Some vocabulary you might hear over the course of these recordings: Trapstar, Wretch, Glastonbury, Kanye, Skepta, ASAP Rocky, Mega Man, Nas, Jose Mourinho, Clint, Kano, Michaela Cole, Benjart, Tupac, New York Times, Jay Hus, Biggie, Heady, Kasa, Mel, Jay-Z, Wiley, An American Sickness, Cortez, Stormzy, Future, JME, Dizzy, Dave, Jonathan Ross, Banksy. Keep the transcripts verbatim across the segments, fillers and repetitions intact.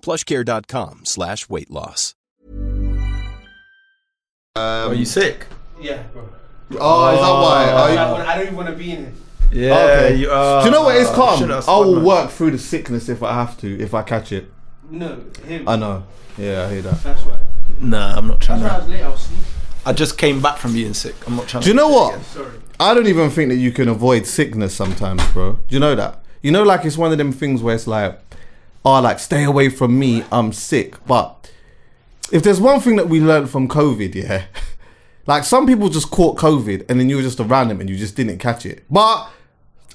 plush care dot com slash weight loss. Um, Are you sick? Yeah, bro. Oh, oh, is that why? Oh, I, don't, I don't even want to be in it. Yeah. Okay. You, uh, Do you know what? It's calm. I, I will work through the sickness if I have to, if I catch it. No, him. I know. Yeah, I hear that. That's why. Nah, I'm not trying to. I, late, I, I just came back from being sick. I'm not trying Do to. Do you know what? Sorry. I don't even think that you can avoid sickness sometimes, bro. Do you know that? You know, like it's one of them things where it's like, oh, like stay away from me, I'm sick. But if there's one thing that we learned from COVID, yeah. Like, some people just caught COVID and then you were just around them and you just didn't catch it. But,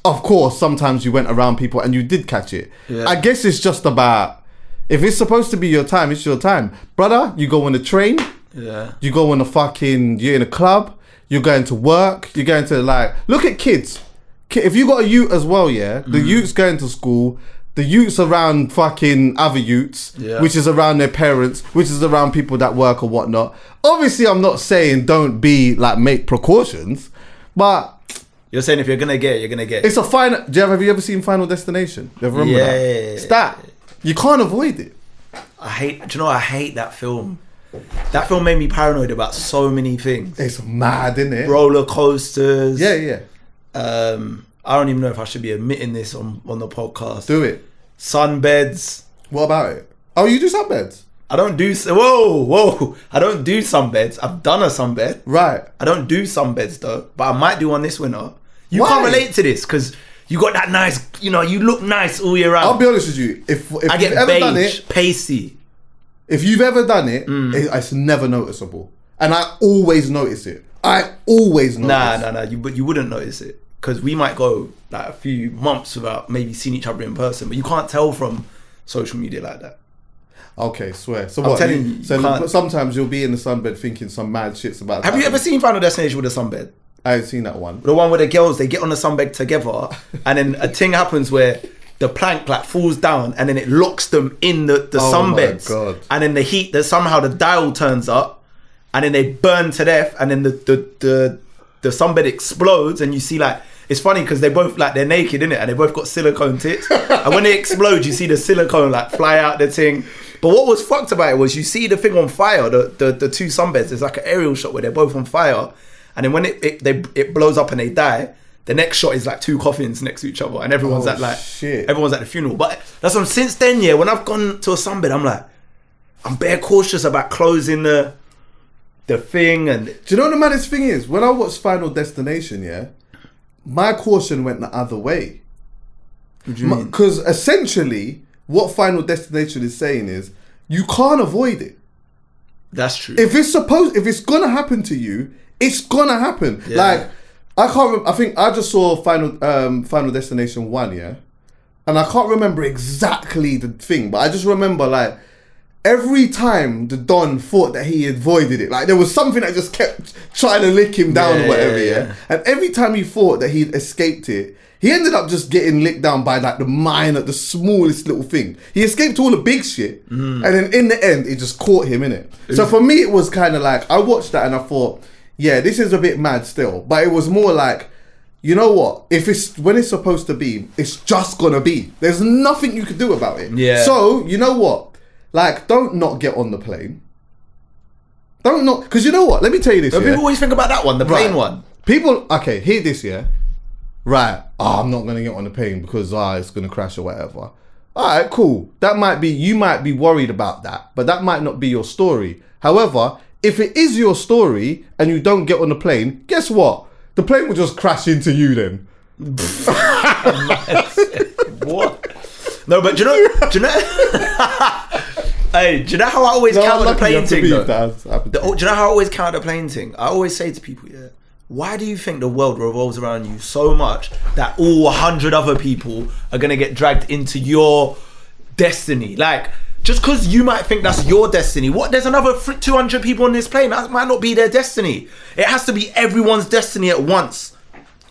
of course, sometimes you went around people and you did catch it. Yeah. I guess it's just about, if it's supposed to be your time, it's your time. Brother, you go on the train. Yeah. You go on a fucking, you're in a club. You're going to work. You're going to, like, look at kids. If you got a ute as well, yeah? The mm. youth's going to school. The youth's around fucking other youths, yeah. Which is around their parents, which is around people that work or whatnot. Obviously, I'm not saying don't be like make precautions, but you're saying if you're gonna get it, you're gonna get it. It's a final. Do you ever, have you ever seen Final Destination? Do you ever remember yeah, that? Yeah, yeah, it's that. You can't avoid it. I hate. Do you know? I hate that film. That film made me paranoid about so many things. It's mad, isn't it? Roller coasters. Yeah, yeah. Um. I don't even know if I should be admitting this on, on the podcast. Do it. Sunbeds. What about it? Oh, you do sunbeds? I don't do... Whoa, whoa. I don't do sunbeds. I've done a sunbed. Right. I don't do sunbeds, though. But I might do one this winter. You Why? Can't relate to this because you got that nice... You know, you look nice all year round. I'll be honest with you. If, if I get you've beige, ever done it, pasty. If you've ever done it, mm. it, it's never noticeable. And I always notice it. I always notice nah, it. Nah, nah, nah. You, but you wouldn't notice it. Because we might go like a few months without maybe seeing each other in person, but you can't tell from social media like that. Okay, swear. So I'm what? Telling you, you so can't. Sometimes you'll be in the sunbed thinking some mad shits about. Have that. You ever seen Final Destination with a sunbed? I haven't seen that one. The one where the girls they get on the sunbed together, and then a thing happens where the plank like falls down, and then it locks them in the the oh sunbeds. Oh my god! And then the heat, that somehow the dial turns up, and then they burn to death, and then the the the. the sunbed explodes and you see like it's funny because they both like they're naked innit and they both got silicone tits and when they explode you see the silicone like fly out the thing. But what was fucked about it was you see the thing on fire, the the, the two sunbeds, there's like an aerial shot where they're both on fire and then when it it, they, it blows up and they die, the next shot is like two coffins next to each other and everyone's oh, at like shit. everyone's at the funeral. But that's what since then yeah when I've gone to a sunbed I'm like I'm bare cautious about closing the The thing and do you know what the maddest thing is? When I watched Final Destination, yeah, my caution went the other way. What do you my, mean? Because essentially, what Final Destination is saying is you can't avoid it. That's true. If it's supposed, if it's gonna happen to you, it's gonna happen. Yeah. Like I can't. Rem- I think I just saw Final um, Final Destination one, yeah, and I can't remember exactly the thing, but I just remember like every time the Don thought that he had voided it, like there was something that just kept trying to lick him down yeah, or whatever, yeah, yeah. yeah? And every time he thought that he'd escaped it, he ended up just getting licked down by like the minor, the smallest little thing. He escaped all the big shit. Mm. And then in the end, it just caught him, innit? So for me, it was kind of like, I watched that and I thought, yeah, this is a bit mad still. But it was more like, you know what? If it's when it's supposed to be, it's just gonna be. There's nothing you can do about it. Yeah. So, you know what? Like, don't not get on the plane. Don't not, because you know what? Let me tell you this. But yeah? People always think about that one, the plane right. one. People, okay, hear this, yeah? Right, oh, I'm not going to get on the plane because ah, it's going to crash or whatever. All right, cool. That might be, you might be worried about that, but that might not be your story. However, if it is your story and you don't get on the plane, guess what? The plane will just crash into you then. What? No, but do you know, do you know, hey, do you know how I always no, counter the plane thing? Do you know how I always counter the plane thing? I always say to people, yeah. Why do you think the world revolves around you so much that all one hundred other people are going to get dragged into your destiny? Like, just because you might think that's your destiny, what? There's another two hundred people on this plane. That might not be their destiny. It has to be everyone's destiny at once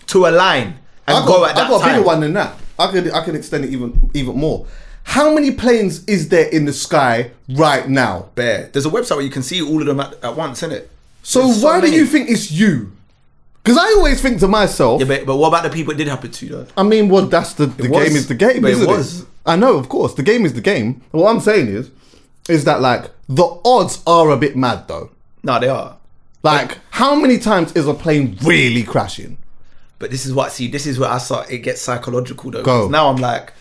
to align and got, go at that time. I've got a time. bigger one than that. I could, I could extend it even, even more. How many planes is there in the sky right now? Bear. There's a website where you can see all of them at, at once, innit? So There's why so do you think it's you? Because I always think to myself... Yeah, but, but what about the people it did happen to, though? I mean, well, that's the, the was, game is the game, but isn't it? Was. It? I know, of course. The game is the game. What I'm saying is, is that, like, the odds are a bit mad, though. No, they are. Like, but, how many times is a plane really crashing? But this is what, see, this is where I start, it gets psychological, though. Go. Now I'm like,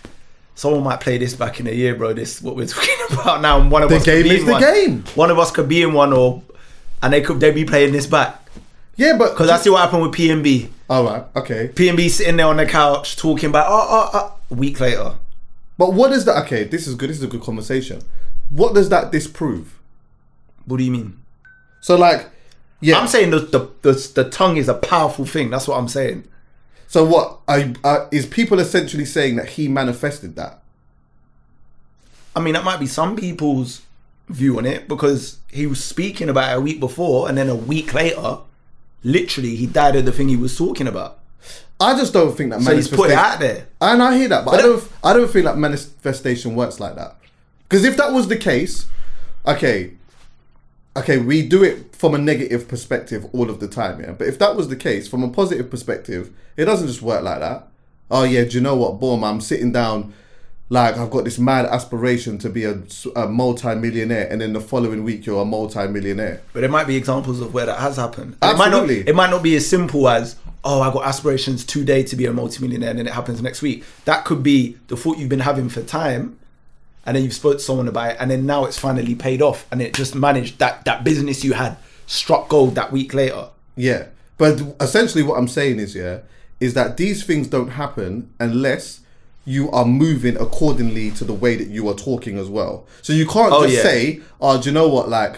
someone might play this back in a year, bro. This is what we're talking about now. And one of the us game could be is in the one. game. One of us could be in one, or and they could they be playing this back. Yeah, but... Because I see what happened with P M B. All right, okay. P M B sitting there on the couch talking about, oh, oh, oh, a week later. But what is that... Okay, this is good. This is a good conversation. What does that disprove? What do you mean? So, like... yeah, I'm saying the the, the, the tongue is a powerful thing. That's what I'm saying. So what? I, I, is people essentially saying that he manifested that? I mean, that might be some people's view on it because he was speaking about it a week before and then a week later... Literally, he died of the thing he was talking about. I just don't think that. So manifestation... he's put it out there, and I hear that, but, but I don't. I don't think that manifestation works like that. Because if that was the case, okay, okay, we do it from a negative perspective all of the time, yeah. But if that was the case, from a positive perspective, it doesn't just work like that. Oh yeah, do you know what? Boom! I'm sitting down, like I've got this mad aspiration to be a, a multi-millionaire, and then the following week you're a multi-millionaire. But there might be examples of where that has happened. Absolutely. It might not, it might not be as simple as, oh, I got aspirations today to be a multi-millionaire, and then it happens next week. That could be the thought you've been having for time, and then you've spoke to someone about it, and then now it's finally paid off, and it just managed that that business you had struck gold that week later. Yeah, but essentially what I'm saying is, yeah, is that these things don't happen unless you are moving accordingly to the way that you are talking as well. So you can't oh, just yeah. say, oh, do you know what? Like,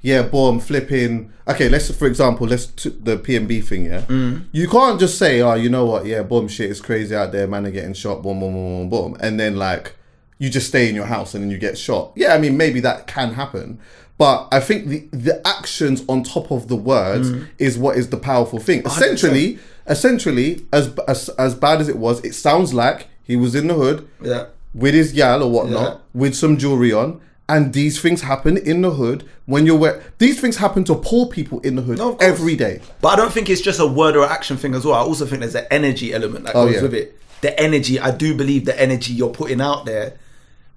yeah, boom, flipping. Okay, let's, for example, let's t- the P M B thing, yeah? Mm. You can't just say, oh, you know what? Yeah, boom, shit, it's crazy out there. Man are getting shot, boom, boom, boom, boom, boom. And then, like, you just stay in your house and then you get shot. Yeah, I mean, maybe that can happen. But I think the, the actions on top of the words mm. is what is the powerful thing. Essentially, one hundred percent essentially, as, as as bad as it was, it sounds like he was in the hood yeah. with his yal or whatnot, yeah. with some jewelry on, and these things happen in the hood when you're where these things happen to poor people in the hood no, every day. But I don't think it's just a word or action thing as well. I also think there's an energy element that oh, goes yeah. with it. The energy, I do believe the energy you're putting out there,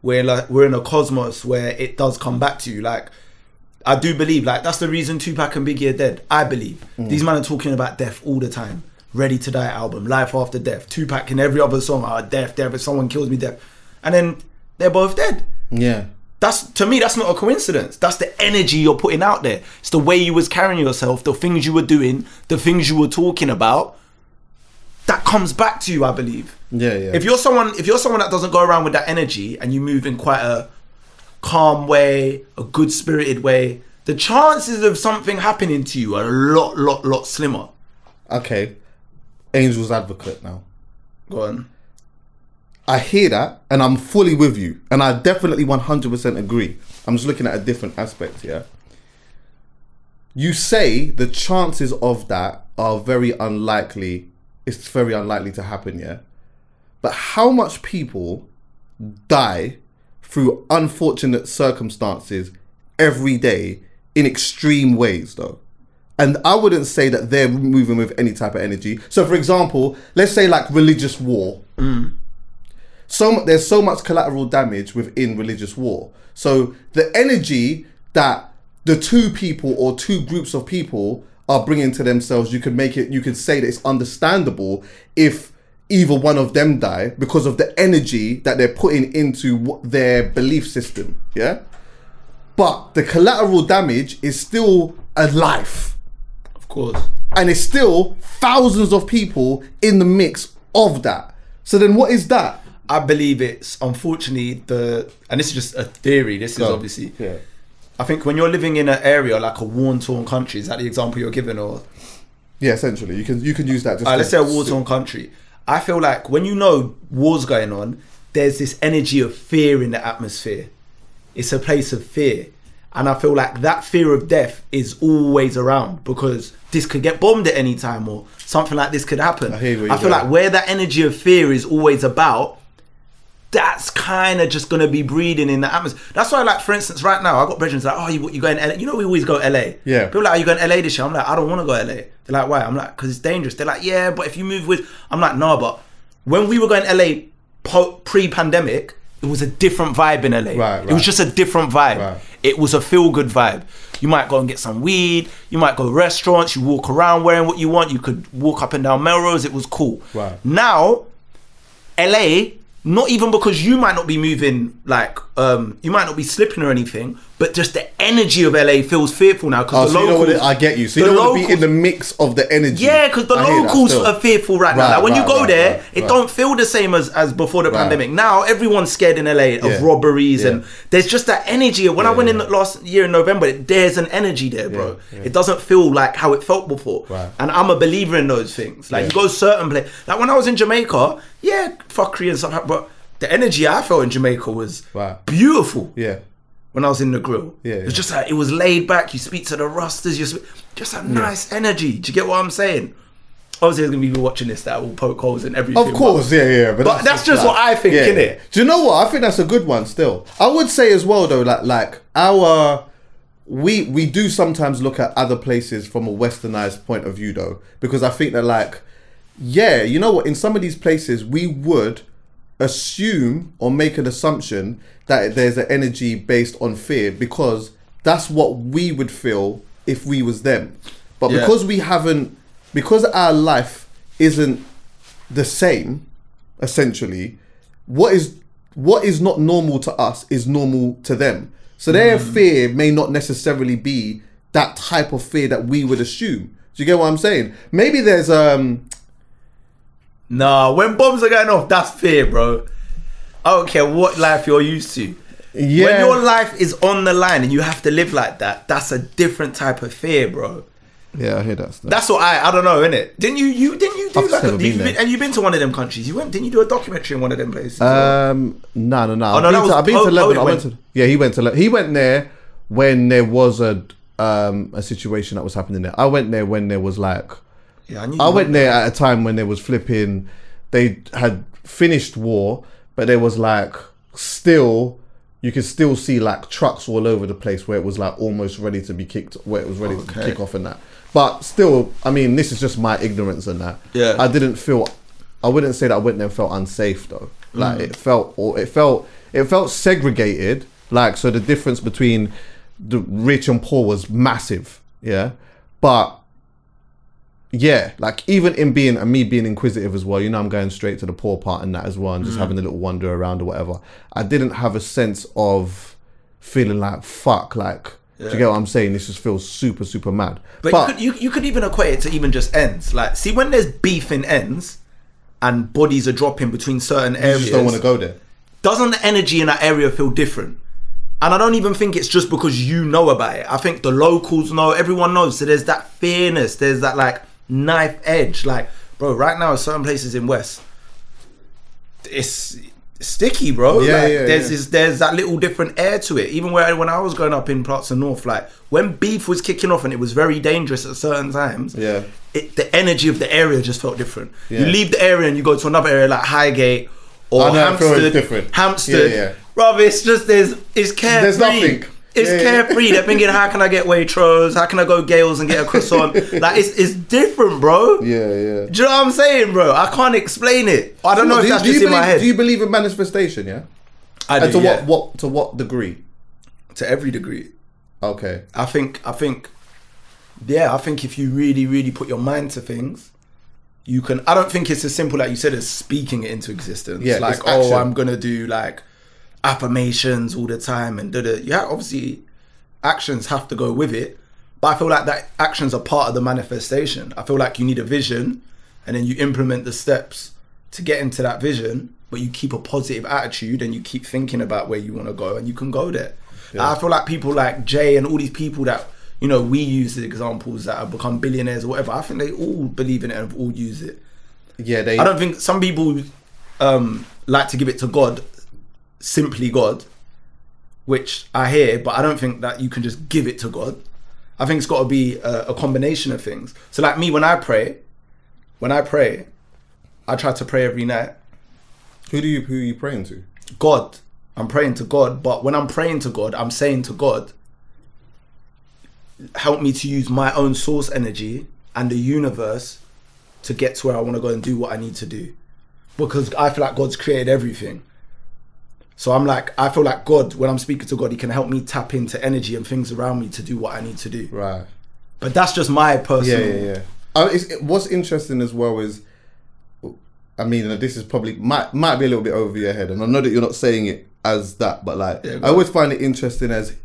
where like we're in a cosmos where it does come back to you. Like I do believe, like that's the reason Tupac and Biggie are dead. I believe mm. these men are talking about death all the time. Ready to Die album, Life After Death, Tupac in every other song, oh, death, death, if someone kills me, death. And then they're both dead. Yeah. That's, to me, that's not a coincidence. That's the energy you're putting out there. It's the way you was carrying yourself, the things you were doing, the things you were talking about. That comes back to you, I believe. Yeah, yeah. If you're someone, if you're someone that doesn't go around with that energy and you move in quite a calm way, a good spirited way, the chances of something happening to you are a lot, lot, lot slimmer. Okay. Angel's advocate now. Go on. I hear that and I'm fully with you. And I definitely one hundred percent agree. I'm just looking at a different aspect, yeah? You say the chances of that are very unlikely. It's very unlikely to happen, yeah? But how much people die through unfortunate circumstances every day in extreme ways, though? And I wouldn't say that they're moving with any type of energy. So, for example, let's say like religious war. Mm. So there's so much collateral damage within religious war. So the energy that the two people or two groups of people are bringing to themselves, you could make it, you could say that it's understandable if either one of them die because of the energy that they're putting into their belief system, yeah? But the collateral damage is still a life. Of course. And it's still thousands of people in the mix of that. So then what is that? I believe it's, unfortunately, the, and this is just a theory, this is oh, obviously, yeah. I think when you're living in an area like a war-torn country, is that the example you're giving, or? Yeah, essentially, you can you can use that. Just uh, let's say a war-torn country. I feel like when you know war's going on, there's this energy of fear in the atmosphere. It's a place of fear. And I feel like that fear of death is always around because this could get bombed at any time or something like this could happen. I, hear what I feel doing. Like where that energy of fear is always about, that's kind of just going to be breeding in the atmosphere. That's why, like, for instance, right now, I got brethren like, oh, you, you going to L A? You know, we always go to L A. Yeah. People are like, are you going to L A this year? I'm like, I don't want to go to L A. They're like, why? I'm like, because it's dangerous. They're like, yeah, but if you move with... I'm like, nah, but when we were going to L A po- pre-pandemic, it was a different vibe in L A. Right, right. It was just a different vibe. Right. It was a feel-good vibe. You might go and get some weed. You might go to restaurants. You walk around wearing what you want. You could walk up and down Melrose. It was cool. Right. Now, L A... Not even because you might not be moving, like, um, you might not be slipping or anything, but just the energy of L A feels fearful now. Cause oh, the so locals, you know what, I get you. So you don't locals, want to be in the mix of the energy. Yeah, because the I locals are fearful right, right now. Like, when right, you go right, there, right, it right. don't feel the same as, as before the right. pandemic. Now, everyone's scared in L A of yeah. robberies yeah. and there's just that energy. When yeah, I went yeah. in last year in November, it, there's an energy there, bro. Yeah, yeah. It doesn't feel like how it felt before. Right. And I'm a believer in those things. Like, yeah. you go certain places. Like, when I was in Jamaica, yeah, fuckery and stuff, but the energy I felt in Jamaica was wow. beautiful. Yeah. When I was in the grill. Yeah. It was just like, it was laid back. You speak to the rosters, you speak, just a nice yeah. energy. Do you get what I'm saying? Obviously, there's going to be people watching this that will poke holes in everything. Of course, but, yeah, yeah. But, but that's, that's just like, what I think, yeah, innit? Yeah. Do you know what? I think that's a good one still. I would say as well, though, like, like our... We, we do sometimes look at other places from a westernized point of view, though. Because I think that, like... Yeah, you know what? In some of these places, we would assume or make an assumption that there's an energy based on fear because that's what we would feel if we was them. But yeah. because we haven't, because our life isn't the same, essentially, what is what is not normal to us is normal to them. So their mm. fear may not necessarily be that type of fear that we would assume. Do you get what I'm saying? Maybe there's... um. Nah, when bombs are going off, that's fear, bro. I don't care what life you're used to. Yeah. When your life is on the line and you have to live like that, that's a different type of fear, bro. Yeah, I hear that stuff. That's what I, I don't know, innit? Didn't you, you didn't you do I've like a, been you, and you've been to one of them countries? You went, didn't you do a documentary in one of them places? Um, no, no, no. Oh, no, I've been, to, I've been po- to Lebanon. I went to, yeah, he went to Le- he went there when there was a um a situation that was happening there. I went there when there was like. Yeah, I, knew I went there at a time when there was flipping, they had finished war, but there was like still, you could still see like trucks all over the place where it was like almost ready to be kicked, where it was ready okay. to kick off and that. But still, I mean, this is just my ignorance and that. Yeah. I didn't feel, I wouldn't say that I went there and felt unsafe though. Like mm. it felt, or it felt, it felt segregated. Like, so the difference between the rich and poor was massive. Yeah. But yeah, like even in being, and me being inquisitive as well, you know, I'm going straight to the poor part and that as well, and just mm. having a little wander around or whatever. I didn't have a sense of feeling like, fuck, like, yeah. do you get what I'm saying? This just feels super, super mad. But, but you, could, you, you could even equate it to even just ends. Like, see, when there's beef in ends and bodies are dropping between certain areas. You just don't want to go there. Doesn't the energy in that area feel different? And I don't even think it's just because you know about it. I think the locals know, everyone knows. So there's that fearness, there's that like, knife edge, like bro. Right now, certain places in West, it's sticky, bro. Yeah, like, yeah, there's yeah. This, there's that little different air to it. Even where when I was growing up in parts of North, like when beef was kicking off and it was very dangerous at certain times, yeah, it, the energy of the area just felt different. Yeah. You leave the area and you go to another area like Highgate or oh, no, Hampstead. Hampstead, yeah, yeah. Bro, it's just there's it's carefree. There's nothing. It's yeah, carefree. Yeah. They're thinking, how can I get Waitrose? How can I go Gales and get a croissant? Like, it's it's different, bro. Yeah, yeah. Do you know what I'm saying, bro? I can't explain it. I don't so know if do that's you, just believe, in my head. Do you believe in manifestation, yeah? I do, and to yeah. what, what, to what degree? To every degree. Okay. I think, I think, yeah, I think if you really, really put your mind to things, you can, I don't think it's as simple, like you said, as speaking it into existence. Yeah, like, oh, I'm going to do, like, affirmations all the time and da-da. Yeah, obviously actions have to go with it, but I feel like that actions are part of the manifestation. I feel like you need a vision and then you implement the steps to get into that vision, but you keep a positive attitude and you keep thinking about where you want to go and you can go there. Yeah. I feel like people like Jay and all these people that, you know, we use as examples that have become billionaires or whatever, I think they all believe in it and have all used it. Yeah, they. I don't think some people um, like to give it to God, simply God, which I hear, but I don't think that you can just give it to God. I think it's got to be a, a combination of things. So like me, when I pray, when I pray, I try to pray every night. Who do you who are you praying to? God. I'm praying to God, but when I'm praying to God, I'm saying to God, help me to use my own source energy and the universe to get to where I want to go and do what I need to do. Because I feel like God's created everything. So I'm like, I feel like God, when I'm speaking to God, he can help me tap into energy and things around me to do what I need to do. Right. But that's just my personal... Yeah, yeah, yeah. Uh, it's, it, what's interesting as well is, I mean, this is probably, might might be a little bit over your head, and I know that you're not saying it as that, but like, yeah, I always find it interesting as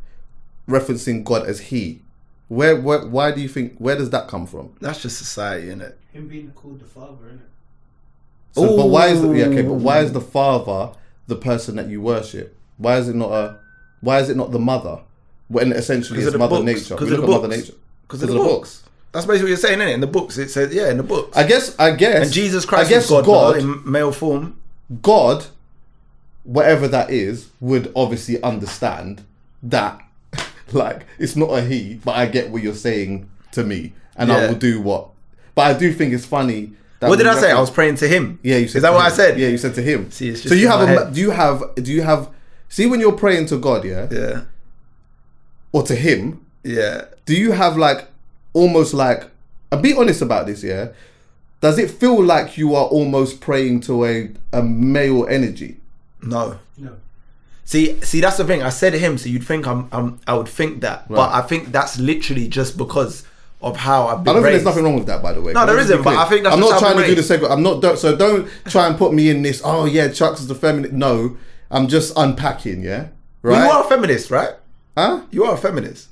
referencing God as he. Where, where, why do you think, where does that come from? That's just society, innit? Him being called the father, innit? So, ooh. But why is the, yeah, okay, but why is the father... the person that you worship? Why is it not a? Why is it not the mother? When essentially it's mother nature. Because of the books. Because of the books. That's basically what you're saying, isn't it? In the books, it says yeah. In the books, I guess. I guess. And Jesus Christ, I guess, is God, God now, in male form. God, whatever that is, would obviously understand that. Like, it's not a he, but I get what you're saying to me, and yeah. I will do what. But I do think it's funny. That what did I reference? Say? I was praying to him. Yeah, you said. Is that to what him. I said? Yeah, you said to him. See, it's just so you have. A, do you have? Do you have? See, when you're praying to God, yeah, yeah, or to him, yeah. Do you have like, almost like, and be honest about this, yeah? Does it feel like you are almost praying to a a male energy? No, no. See, see, that's the thing. I said to him, so you'd think I'm, I'm I would think that, right. But I think that's literally just because of how I've been I don't raised. Think there's nothing wrong with that, by the way. No, there isn't, but I think that's I'm not trying to raised. Do the same, I'm not, don't, so don't try and put me in this, oh yeah, Chuck's the feminist. No, I'm just unpacking, yeah? Right? You are a feminist, right? Huh? You are a feminist.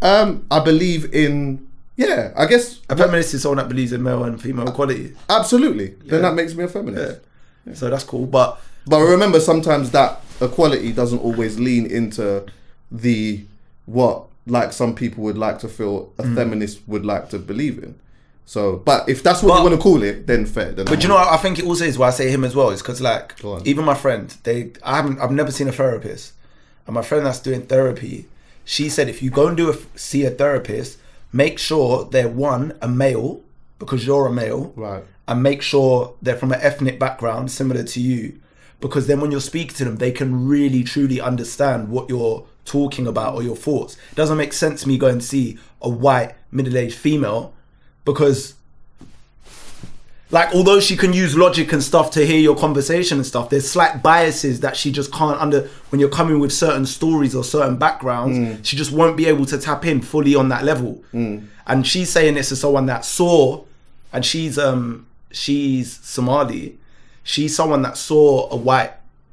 Um, I believe in, yeah, I guess. A feminist is someone that believes in male and female equality. Absolutely. Yeah. Then that makes me a feminist. Yeah. Yeah. So that's cool, but. But remember, sometimes that equality doesn't always lean into the what, like some people would like to feel a mm. feminist would like to believe in. So, but if that's what but, you want to call it, then fair. Then but you know, I think it also is why I say him as well. It's because like, even my friend, they, I haven't, I've never seen a therapist. And my friend that's doing therapy, she said, if you go and do a, see a therapist, make sure they're one, a male, because you're a male. Right. And make sure they're from an ethnic background similar to you. Because then when you're speaking to them, they can really, truly understand what you're talking about or your thoughts. It doesn't make sense to me go and see a white middle-aged female because like although she can use logic and stuff to hear your conversation and stuff, there's slight biases that she just can't under when you're coming with certain stories or certain backgrounds, mm. she just won't be able to tap in fully on that level. Mm. And she's saying this to someone that saw, and she's um she's Somali, she's someone that saw a white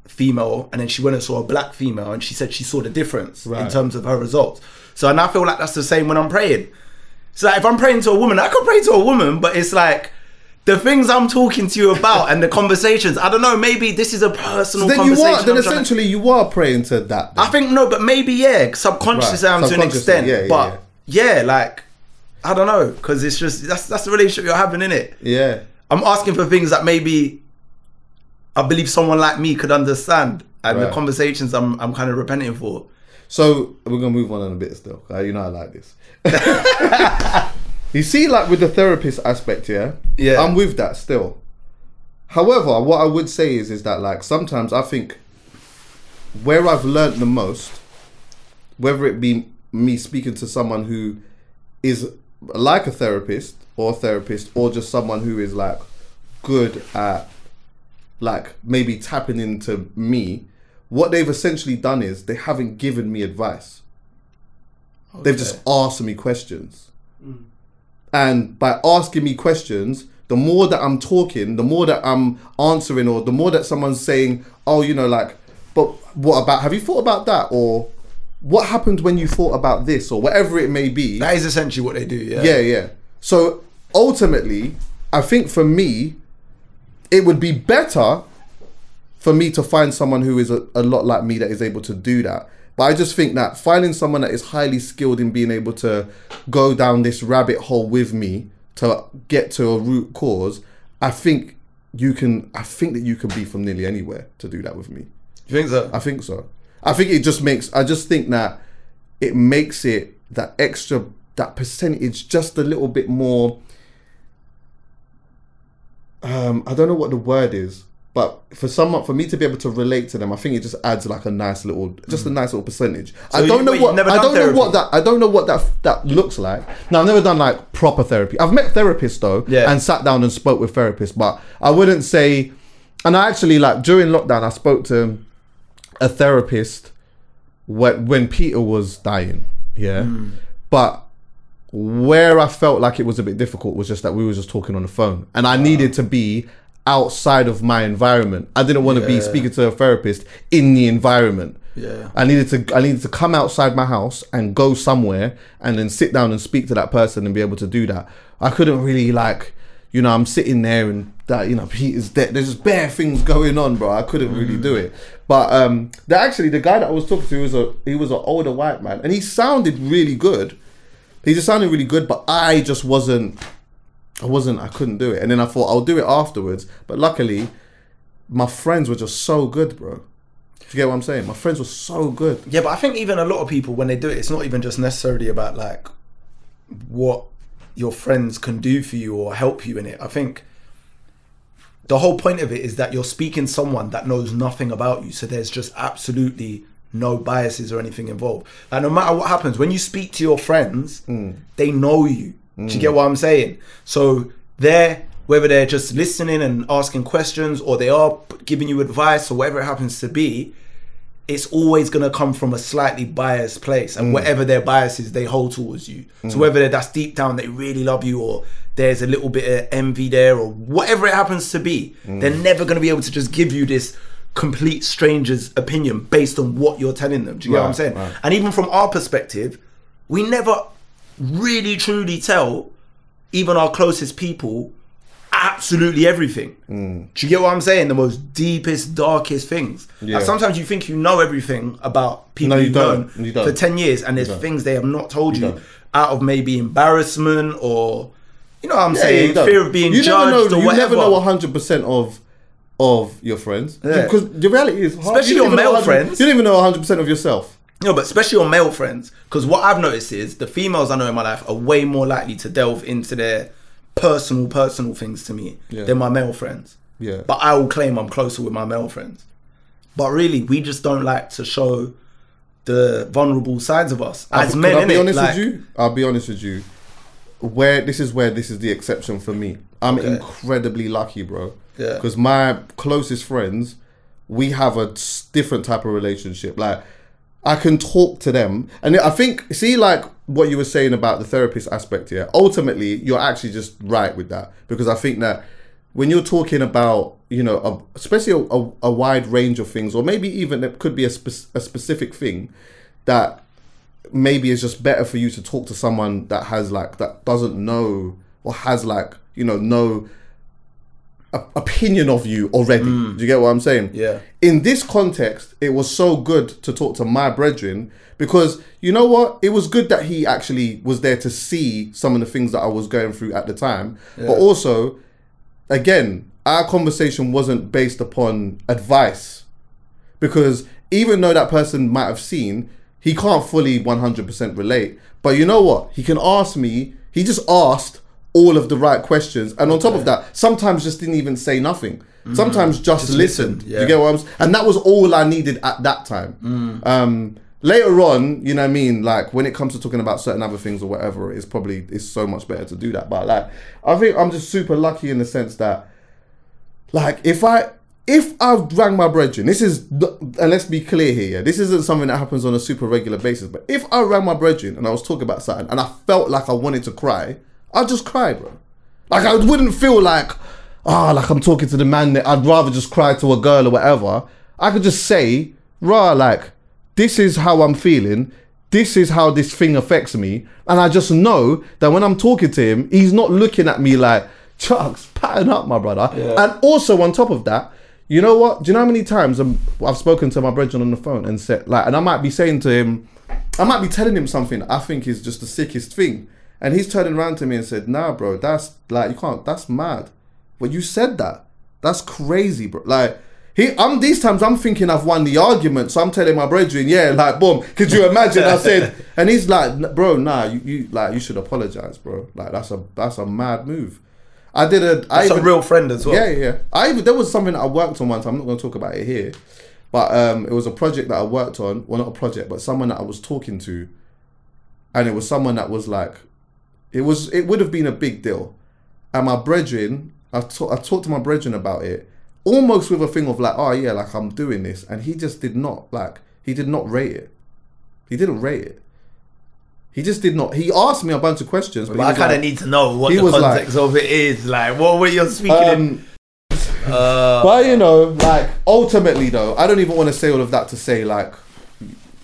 female and then she went and saw a black female and she said she saw the difference right. in terms of her results. So and I feel like that's the same when I'm praying. So like if I'm praying to a woman, I can pray to a woman, but it's like the things I'm talking to you about and the conversations, I don't know, maybe this is a personal so then conversation. You are, then I'm essentially to... you are praying to that. Then. I think no, but maybe yeah, subconsciously right. I am to an extent. Yeah, yeah, but yeah. yeah, like, I don't know, because it's just, that's that's the relationship you're having, innit? Yeah. I'm asking for things that maybe I believe someone like me could understand, and right. the conversations I'm I'm kind of repenting for. So we're gonna move on in a bit still. You know I like this. You see, like with the therapist aspect, yeah, yeah, I'm with that still. However, what I would say is, is that like sometimes I think where I've learned the most, whether it be me speaking to someone who is like a therapist or a therapist or just someone who is like good at like maybe tapping into me, what they've essentially done is they haven't given me advice. Okay. They've just asked me questions. Mm. And by asking me questions, the more that I'm talking, the more that I'm answering, or the more that someone's saying, oh, you know, like, but what about, have you thought about that? Or what happened when you thought about this? Or whatever it may be. That is essentially what they do, yeah. Yeah, yeah. So ultimately, I think for me, it would be better for me to find someone who is a, a lot like me that is able to do that. But I just think that finding someone that is highly skilled in being able to go down this rabbit hole with me to get to a root cause, I think you can. I think that you can be from nearly anywhere to do that with me. You think so? I think so. I think it just makes. I just think that it makes it that extra, that percentage, just a little bit more. Um, I don't know what the word is, but for someone, for me to be able to relate to them, I think it just adds like a nice little, just mm. a nice little percentage. So I don't you, know what. I don't therapy. know what that. I don't know what that that looks like. Now I've never done like proper therapy. I've met therapists though, yeah. and sat down and spoke with therapists, but I wouldn't say. And I actually like during lockdown, I spoke to a therapist when when Peter was dying. Yeah, mm. but where I felt like it was a bit difficult was just that we were just talking on the phone, and I wow. needed to be outside of my environment. I didn't want to yeah. be speaking to a therapist in the environment. Yeah, I needed to. I needed to come outside my house and go somewhere, and then sit down and speak to that person and be able to do that. I couldn't really like, you know, I'm sitting there and that, you know, Peter's dead. There's just bare things going on, bro. I couldn't mm. really do it. But um, the, actually, the guy that I was talking to was a he was an older white man, and he sounded really good. He just sounded really good, but I just wasn't. I wasn't, I couldn't do it. And then I thought, I'll do it afterwards. But luckily, my friends were just so good, bro. Do you get what I'm saying? My friends were so good. Yeah, but I think even a lot of people, when they do it, it's not even just necessarily about like what your friends can do for you or help you in it. I think the whole point of it is that you're speaking to someone that knows nothing about you. So there's just absolutely no biases or anything involved. Like no matter what happens, when you speak to your friends, mm. they know you. Do you get what I'm saying? So they're, whether they're just listening and asking questions or they are giving you advice or whatever it happens to be, it's always going to come from a slightly biased place and mm. whatever their biases they hold towards you. Mm. So whether that's deep down they really love you or there's a little bit of envy there or whatever it happens to be, mm. they're never going to be able to just give you this complete stranger's opinion based on what you're telling them. Do you right, get what I'm saying? Right. And even from our perspective, we never really truly tell even our closest people absolutely everything. Mm. Do you get what I'm saying? The most deepest, darkest things. Yeah. And sometimes you think you know everything about people no, you you've don't. known you don't. for ten years and there's things they have not told you, you out of maybe embarrassment or, you know what I'm yeah, saying, yeah, fear of being you judged know, or you whatever. You never know one hundred percent of of your friends. Yeah. Because the reality is, especially your male friends, you don't even know one hundred percent of yourself. No, but especially on male friends, because what I've noticed is the females I know in my life are way more likely to delve into their personal, personal things to me yeah. than my male friends. Yeah. But I will claim I'm closer with my male friends. But really, we just don't like to show the vulnerable sides of us as I'll, men. I'll be it, honest like, with you. I'll be honest with you. Where this is where this is the exception for me. I'm okay. incredibly lucky, bro. Yeah. Because my closest friends, we have a different type of relationship. Like, I can talk to them. And I think, see, like what you were saying about the therapist aspect here, ultimately, you're actually just right with that. Because I think that when you're talking about, you know, a, especially a, a, a wide range of things, or maybe even it could be a, spe- a specific thing that maybe is just better for you to talk to someone that has like, that doesn't know or has like, you know, no a- opinion of you already. Mm. Do you get what I'm saying? Yeah. In this context, it was so good to talk to my brethren because, you know what? It was good that he actually was there to see some of the things that I was going through at the time. Yeah. But also, again, our conversation wasn't based upon advice, because even though that person might have seen, he can't fully one hundred percent relate. But you know what? He can ask me. He just asked all of the right questions. And on top yeah. of that, sometimes just didn't even say nothing. Mm. Sometimes just, just listened. listened. Yeah. You get what I'm saying? And that was all I needed at that time. Mm. Um, later on, you know what I mean? Like, when it comes to talking about certain other things or whatever, it's probably, it's so much better to do that. But like, I think I'm just super lucky in the sense that, like, if I, if I rang my brethren, this is, and let's be clear here, yeah, this isn't something that happens on a super regular basis, but if I rang my brethren and I was talking about something and I felt like I wanted to cry, I'd just cry, bro. Like, I wouldn't feel like, ah, oh, like I'm talking to the man that I'd rather just cry to a girl or whatever. I could just say, rah, like, this is how I'm feeling. This is how this thing affects me. And I just know that when I'm talking to him, he's not looking at me like, Chucks, pattern up, my brother. Yeah. And also, on top of that, you know what? Do you know how many times I'm, I've spoken to my brethren on the phone and said, like, and I might be saying to him, I might be telling him something I think is just the sickest thing. And he's turning around to me and said, nah, bro, that's, like, you can't, that's mad. But you said that. That's crazy, bro. Like, he, I'm these times I'm thinking I've won the argument, so I'm telling my brethren, yeah, like, boom. Could you imagine? I said, and he's like, bro, nah, you, you like, you should apologize, bro. Like, that's a, that's a mad move. I did a. That's I even, a real friend as well. Yeah, yeah. I even, there was something I worked on one time. I'm not going to talk about it here, but um, it was a project that I worked on. Well, not a project, but someone that I was talking to, and it was someone that was like, it was. It would have been a big deal, and my brethren, I, ta- I talked to my brethren about it, almost with a thing of like, oh yeah, like I'm doing this, and he just did not like. He did not rate it. He didn't rate it. He just did not. He asked me a bunch of questions, but, but I kind of like, need to know what the context like, of it is. Like, what were you speaking? Um, in? Uh, but you know, like ultimately, though, I don't even want to say all of that to say like,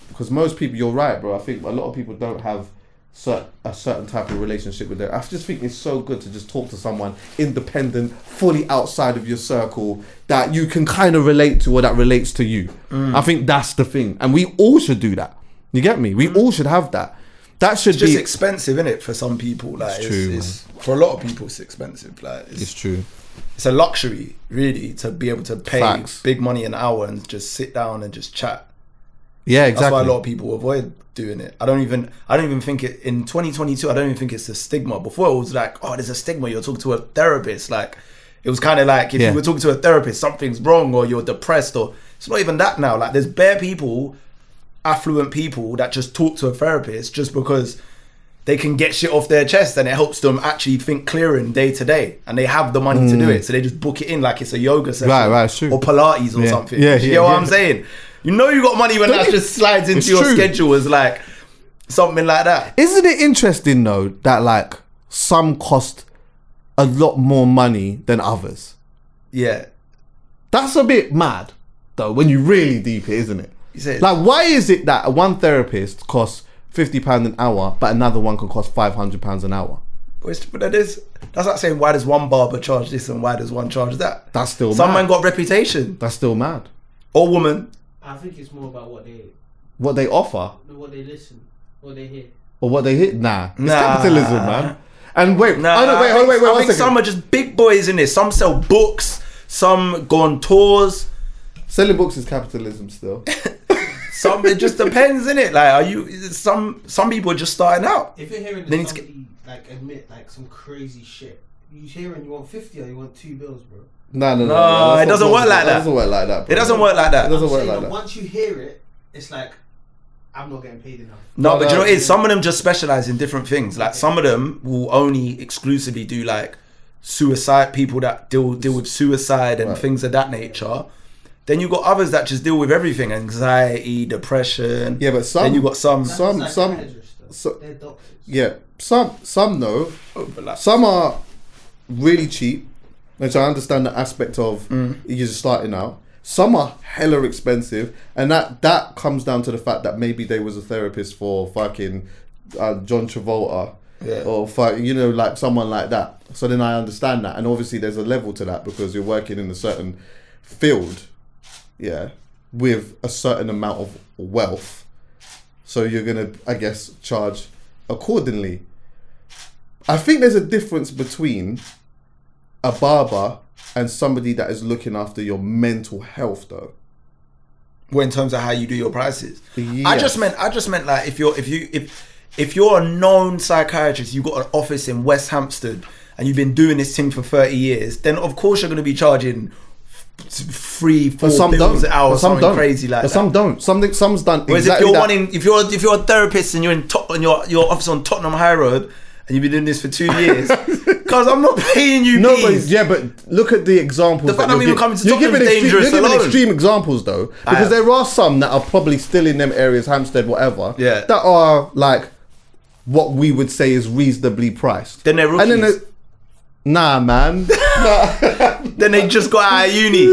because most people, you're right, bro. I think a lot of people don't have cert- a certain type of relationship with their. I just think it's so good to just talk to someone independent, fully outside of your circle that you can kind of relate to or that relates to you. Mm. I think that's the thing, and we all should do that. You get me? We all should have that. That should it's just be expensive, innit? For some people, like it's true, it's, it's, for a lot of people, it's expensive. Like it's, it's true. It's a luxury, really, to be able to pay Facts. big money an hour and just sit down and just chat. Yeah, exactly. That's why a lot of people avoid doing it. I don't even. I don't even think it in twenty twenty-two. I don't even think it's a stigma. Before it was like, oh, there's a stigma. You're talking to a therapist. Like it was kind of like if yeah. you were talking to a therapist, something's wrong or you're depressed or it's not even that now. Like there's bare people. Affluent people that just talk to a therapist just because they can get shit off their chest and it helps them actually think clearer in day to day and they have the money mm. to do it, so they just book it in like it's a yoga session right, right, true. or Pilates or yeah. something. Yeah, you yeah, know yeah. what I'm saying? You know you got money when Don't that it, just slides into your true. schedule as like something like that. Isn't it interesting though that like some cost a lot more money than others? Yeah. That's a bit mad though when you really deep it, isn't it? Like, why is it that one therapist costs fifty pounds an hour, but another one can cost five hundred pounds an hour? Which, but that is, that's like saying, why does one barber charge this and why does one charge that? That's still Some mad. Some man got reputation. That's still mad. Or woman. I think it's more about what they... What they offer? What they listen. What they hear. Or what they hear? Nah. It's nah. capitalism, man. And wait, nah, I don't, wait, I think, wait, wait, wait, I think some are just big boys in this. Some sell books. Some go on tours. Selling books is capitalism still. Some it just depends, innit? Like, are you some some people are just starting out? If you're hearing then somebody get... like admit like some crazy shit, you hearing you want fifty or you want two bills, bro? No, no, no. No, no it doesn't work like that. It doesn't work like that. Bro. It doesn't work like that. It doesn't I'm work like that. Once you hear it, it's like I'm not getting paid enough. No, no but no, you know what it is? Some of them just specialize in different things. Like some of them will only exclusively do like suicide people that deal deal with suicide and right. things of that nature. Then you've got others that just deal with everything, anxiety, depression. Yeah, but some... Then you've got some... Some... some, some They're doctors. Yeah. Some, some though, overlap. Some are really cheap, which I understand the aspect of mm. you're just starting out. Some are hella expensive, and that, that comes down to the fact that maybe they was a therapist for fucking uh, John Travolta yeah. or, for, you know, like someone like that. So then I understand that. And obviously there's a level to that because you're working in a certain field... Yeah, with a certain amount of wealth. So you're going to, I guess, charge accordingly. I think there's a difference between a barber and somebody that is looking after your mental health, though. Well, in terms of how you do your prices, yes. I just meant, I just meant like if you're, if you, if, if you're a known psychiatrist, you've got an office in West Hampstead, and you've been doing this thing for thirty years, then of course you're going to be charging three, four bills an hour, or something don't. crazy like but that. Some don't. Something, some's done. Whereas exactly if you're that. one in, if you're, if you're a therapist and you're in top, on your your office on Tottenham High Road, and you've been doing this for two years, because I'm not paying you. No, but yeah, but look at the examples. The fact that I'm even coming to talk is dangerous. You're giving extreme examples though, because there are some that are probably still in them areas, Hampstead, whatever. Yeah, that are like what we would say is reasonably priced. Then they're rookies. And then nah, man. Nah. Then they just got out of uni.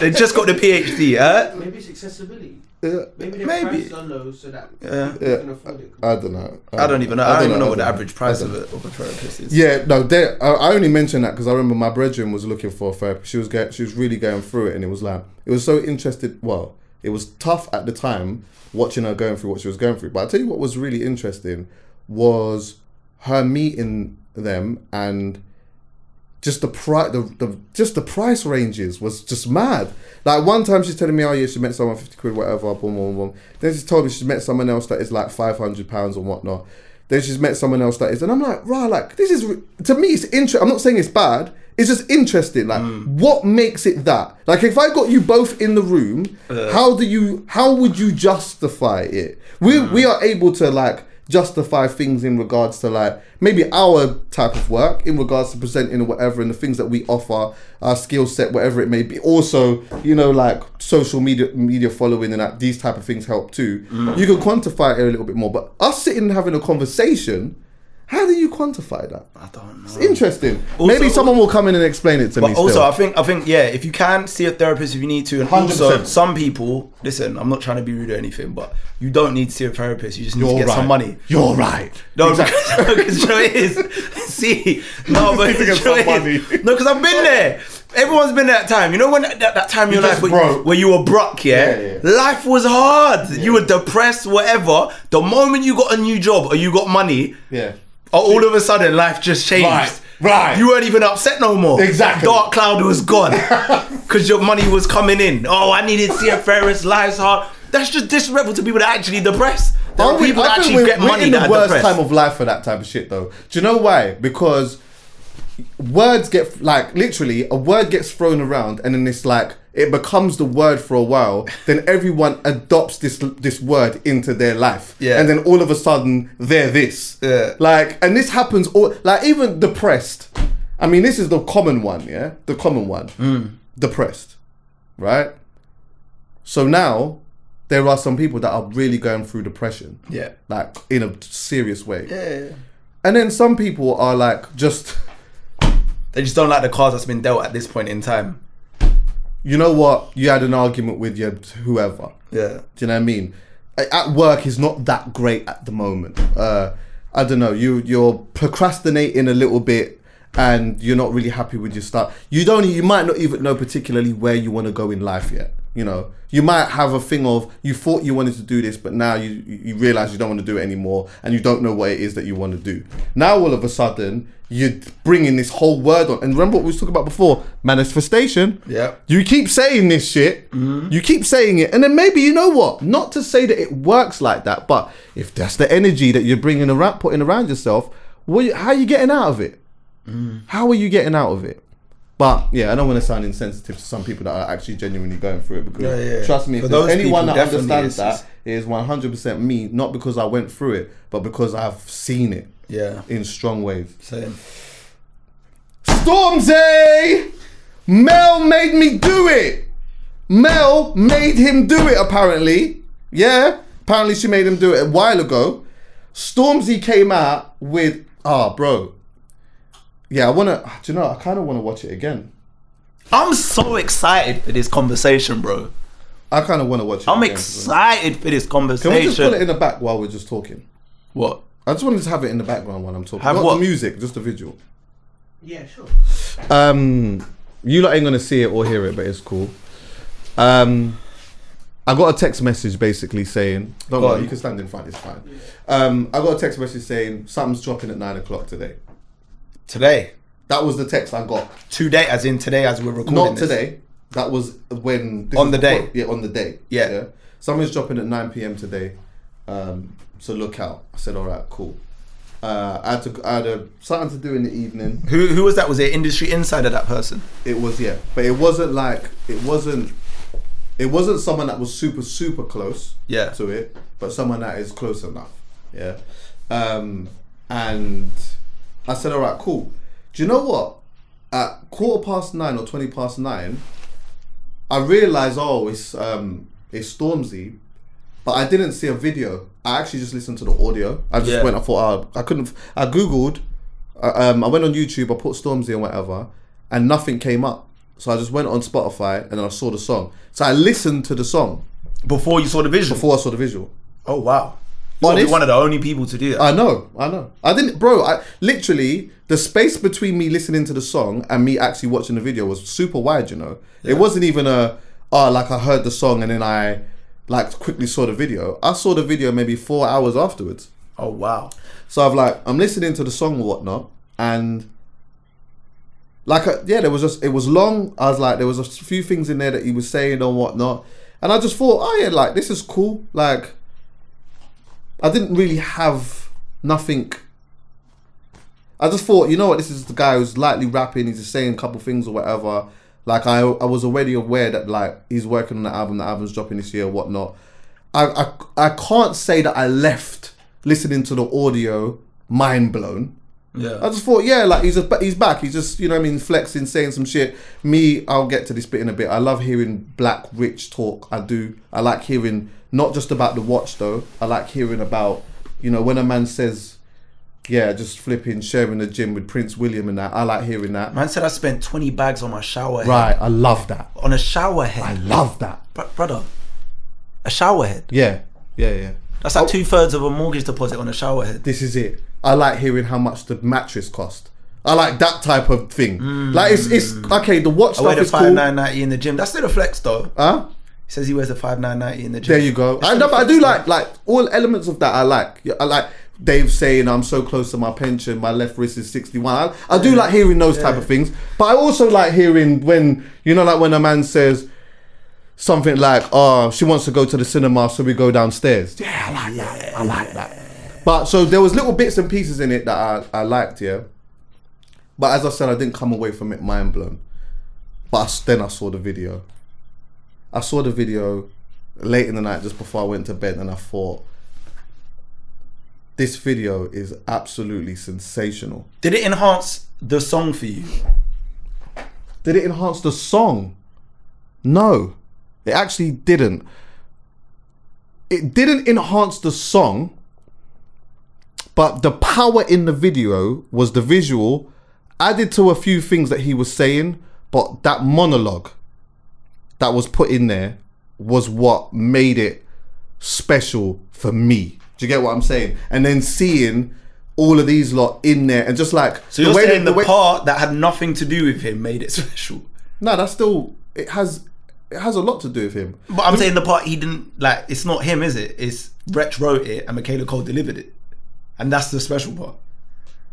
They just got the PhD, huh? Maybe it's accessibility. Uh, Maybe, maybe. The prices are low so that yeah. you can afford it. I don't know. I, I don't even know. I don't, I don't even know, know what the know. average price of, it, of a therapist is. Yeah, no. They, I, I only mentioned that because I remember my brethren was looking for a therapist. She was going, she was really going through it, and it was like it was so interested. Well, it was tough at the time watching her going through what she was going through. But I tell you what was really interesting was her meeting them and just the price, the, the just the price ranges was just mad. Like one time she's telling me, oh yeah, she met someone fifty quid, whatever, boom, boom, boom. Then she told me she's met someone else that is like five hundred pounds and whatnot. Then she's met someone else that is, and I'm like, right, like this is, to me it's interesting. I'm not saying it's bad. It's just interesting. Like mm. what makes it that? Like if I got you both in the room, uh. how do you, how would you justify it? We mm. we are able to like, justify things in regards to like maybe our type of work in regards to presenting or whatever and the things that we offer, our skill set, whatever it may be. Also, you know, like social media media following and that, these type of things help too. Mm. You can quantify it a little bit more, but us sitting and having a conversation, how do you quantify that? I don't know. It's interesting. Also, maybe someone will come in and explain it to but me also still. I think I think yeah, if you can see a therapist if you need to, and one hundred percent. Also some people, listen, I'm not trying to be rude or anything, but you don't need to see a therapist, you just need You're to get right. some money. You're right. No, exactly. no, because you know it is. See, no, but you know some it money. Is. No, because I've been there. Everyone's been at that time. You know when that, that time in your life where you, where you were broke, yeah? Yeah, yeah? Life was hard. Yeah. You were depressed, whatever. The moment you got a new job or you got money, yeah. all of a sudden life just changed. Right. Right. You weren't even upset no more. Exactly. That dark cloud was gone. Because your money was coming in. Oh, I needed to see a fairest, life's hard. That's just disrespectful to people that are actually depressed. There are, are we, people that actually get money in that are depressed. We're in the worst time of life for that type of shit though. Do you know why? Because words get, like, literally a word gets thrown around and then it's like it becomes the word for a while, then everyone adopts this this word into their life, yeah, and then all of a sudden they're this, yeah, like, and this happens all, like, even depressed, I mean this is the common one, yeah, the common one, mm. depressed, right? So now there are some people that are really going through depression, yeah, like in a serious way, yeah, and then some people are like just they just don't like the cards that's been dealt at this point in time. You know what? You had an argument with your whoever. Yeah. Do you know what I mean? At work is not that great at the moment. Uh, I don't know. You you're procrastinating a little bit, and you're not really happy with your stuff. You don't. You might not even know particularly where you want to go in life yet. You know, you might have a thing of you thought you wanted to do this, but now you you realize you don't want to do it anymore, and you don't know what it is that you want to do. Now all of a sudden you're bringing this whole word on, and remember what we was talking about before: manifestation. Yeah. You keep saying this shit, mm-hmm. you keep saying it, and then maybe, you know what? Not to say that it works like that, but if that's the energy that you're bringing around, putting around yourself, what? You, how are you getting out of it? Mm. How are you getting out of it? But yeah, I don't want to sound insensitive to some people that are actually genuinely going through it, because yeah, yeah. trust me, if there's anyone that understands that, it is one hundred percent me, not because I went through it, but because I've seen it yeah. in strong ways. Same. Stormzy! Mel made me do it! Mel made him do it, apparently. Yeah, apparently she made him do it a while ago. Stormzy came out with, ah, oh, bro, yeah, I want to, do you know, I kind of want to watch it again. I'm so excited for this conversation, bro. I kind of want to watch it I'm again, excited bro. for this conversation. Can we just put it in the back while we're just talking? What? I just wanted to have it in the background while I'm talking. Have Not what? the music, just the visual. Yeah, sure. Um, you lot ain't going to see it or hear it, but it's cool. Um, I got a text message basically saying, don't worry, you can stand in front, it's fine. Um, I got a text message saying, something's dropping at nine o'clock today. Today? That was the text I got. Today, as in today, as we're recording. Not this. Today. That was when on the day. Before, yeah, on the day. Yeah. yeah. Something's dropping at nine p.m. today, um, so look out. I said, all right, cool. Uh, I had to, I had a, something to do in the evening. Who who was that? Was it industry insider? That person? It was, yeah, but it wasn't like it wasn't. It wasn't someone that was super super close. Yeah. To it, but someone that is close enough. Yeah. Um, and I said, all right, cool. Do you know what? At quarter past nine or twenty past nine, I realised, oh, it's um, it's Stormzy, but I didn't see a video. I actually just listened to the audio. I just yeah. went. I thought oh, I couldn't. I googled. Uh, um, I went on YouTube. I put Stormzy and whatever, and nothing came up. So I just went on Spotify and I saw the song. So I listened to the song before you saw the visual. Before I saw the visual. Oh wow! You're one of the only people to do that. I know. I know. I didn't, bro. I literally the space between me listening to the song and me actually watching the video was super wide. You know, yeah. It wasn't even a oh like I heard the song and then I. Like quickly saw the video. I saw the video maybe four hours afterwards. Oh wow! So I've like I'm listening to the song or whatnot, and like I, yeah, there was just it was long. I was like there was a few things in there that he was saying or whatnot, and I just thought, oh yeah, like this is cool. Like I didn't really have nothing. I just thought, you know what, this is the guy who's lightly rapping. He's just saying a couple things or whatever. Like I, I was already aware that like he's working on the album, the album's dropping this year, whatnot. I, I, I can't say that I left listening to the audio mind blown. Yeah, I just thought, yeah, like he's a, he's back. He's just, you know what I mean, flexing, saying some shit. Me, I'll get to this bit in a bit. I love hearing black rich talk. I do. I like hearing not just about the watch though. I like hearing about, you know, when a man says. Yeah, just flipping, sharing the gym with Prince William and that. I like hearing that. Man said I spent twenty bags on my shower head. Right, I love that. On a shower head. I love that. Br- brother, a shower head. Yeah, yeah, yeah. That's like oh. two-thirds of a mortgage deposit on a shower head. This is it. I like hearing how much the mattress cost. I like that type of thing. Mm. Like, it's, it's okay, the watch I stuff is cool. I wear the five nine ninety in the gym. That's still a flex, though. Huh? He says he wears the five nine ninety in the gym. There you go. I, no, but I do like, like all elements of that I like. I like... Dave saying I'm so close to my pension, my left wrist is sixty-one. I, I do yeah. like hearing those yeah. type of things, but I also like hearing when, you know, like when a man says something like, oh, she wants to go to the cinema, so we go downstairs. Yeah, I like yeah. that. I like that. But so there was little bits and pieces in it that I, I liked, yeah. But as I said, I didn't come away from it mind blown. But I, then I saw the video. I saw the video late in the night just before I went to bed and I thought, this video is absolutely sensational. Did it enhance the song for you? Did it enhance the song? No, it actually didn't. It didn't enhance the song, but the power in the video was the visual added to a few things that he was saying, but that monologue that was put in there was what made it special for me. Do you get what I'm saying? And then seeing all of these lot in there and just like... So you're the way saying the, the way... part that had nothing to do with him made it special? No, that's still... It has it has a lot to do with him. But I'm I mean, saying the part he didn't... Like, it's not him, is it? It's Rex wrote it and Michaela Cole delivered it. And that's the special part.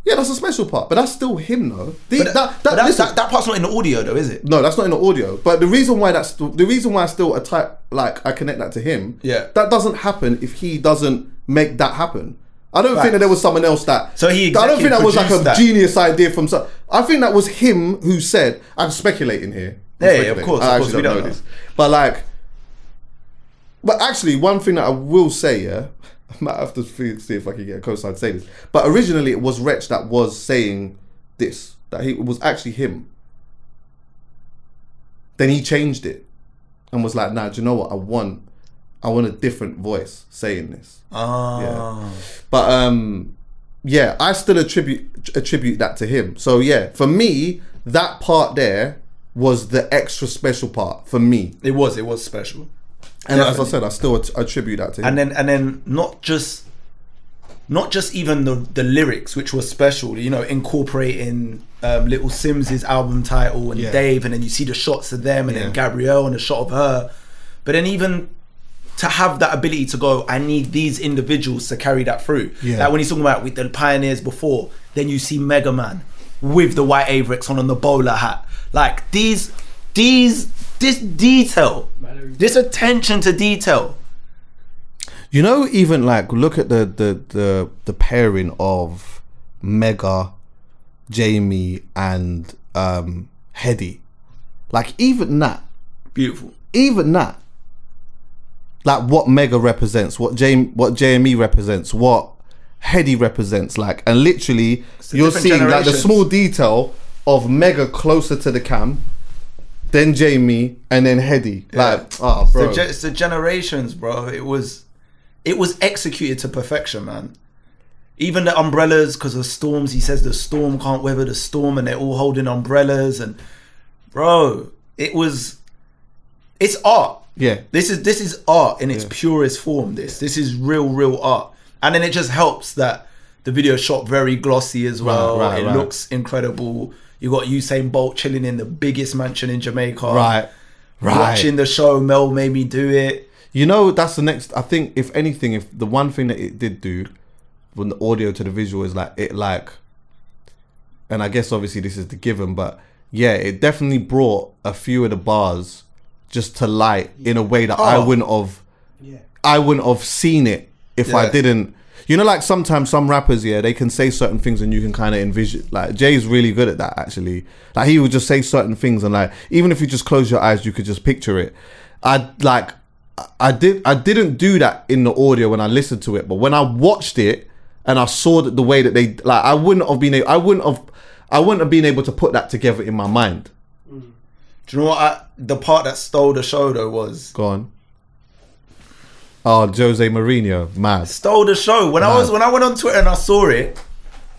Yeah, that's the special part. But that's still him, though. The, that, that, that, listen, that, that part's not in the audio, though, is it? No, that's not in the audio. But the reason why that's... The reason why I still attack, like, I connect that to him... Yeah. That doesn't happen if he doesn't... make that happen. I don't right. think that there was someone else that... So he I don't think that was like a that. genius idea from... So, I think that was him who said... I'm speculating here. I'm yeah, speculating. yeah, of course. I of actually course, don't, we don't know this. But like... But actually, one thing that I will say, yeah... I might have to see if I can get a cosign to say this. But originally, it was Wretch that was saying this. That he, it was actually him. Then he changed it. And was like, nah, do you know what? I want... I want a different voice saying this. Oh. Yeah. But um, yeah, I still attribute attribute that to him. So yeah, for me, that part there was the extra special part for me. It was, it was special. And definitely. As I said, I still attribute that to him. And then, and then, not just, not just even the the lyrics, which was special. You know, incorporating um, Little Sims's album title and yeah. Dave, and then you see the shots of them, and yeah. then Gabrielle and the shot of her. But then even. To have that ability to go, I need these individuals to carry that through. Yeah. Like when he's talking about with the pioneers before, then you see Mega Man, with the white Avericks on and the bowler hat. Like these, these, this detail, this attention to detail. You know, even like look at the the the, the pairing of Mega, Jamie, and um, Heady. Like even that, beautiful. Even that, like what Mega represents, what Jam, what J M E represents, what Heady represents, like, and literally you're seeing like the small detail of Mega closer to the cam, then Jamie, and then Heady. Yeah. Like, ah, oh, bro, it's the, it's the generations, bro. It was, it was executed to perfection, man. Even the umbrellas, because of storms. He says the storm can't weather the storm, and they're all holding umbrellas, and bro, it was, it's art. Yeah, this is this is art in its yeah. purest form. This this is real, real art. And then it just helps that the video shot very glossy as well. Right, right, it right. looks incredible. You got Usain Bolt chilling in the biggest mansion in Jamaica. Right, right. Watching the show, Mel made me do it. You know, that's the next. I think if anything, if the one thing that it did do, from the audio to the visual, is like it like, and I guess obviously this is the given, but yeah, it definitely brought a few of the bars just to light in a way that oh. I wouldn't have. Yeah. I wouldn't have seen it. If yeah. I didn't, you know, like sometimes some rappers, yeah, they can say certain things and you can kind of envision. Like Jay's really good at that, actually. Like he would just say certain things and like even if you just close your eyes, you could just picture it. I like, I did, I didn't do that in the audio when I listened to it, but when I watched it and I saw that the way that they like, I wouldn't have been, able, I wouldn't have, I wouldn't have been able to put that together in my mind. Mm. Do you know what? I, the part that stole the show though was go on. Oh, Jose Mourinho, mad. Stole the show. When mad. I was when I went on Twitter and I saw it,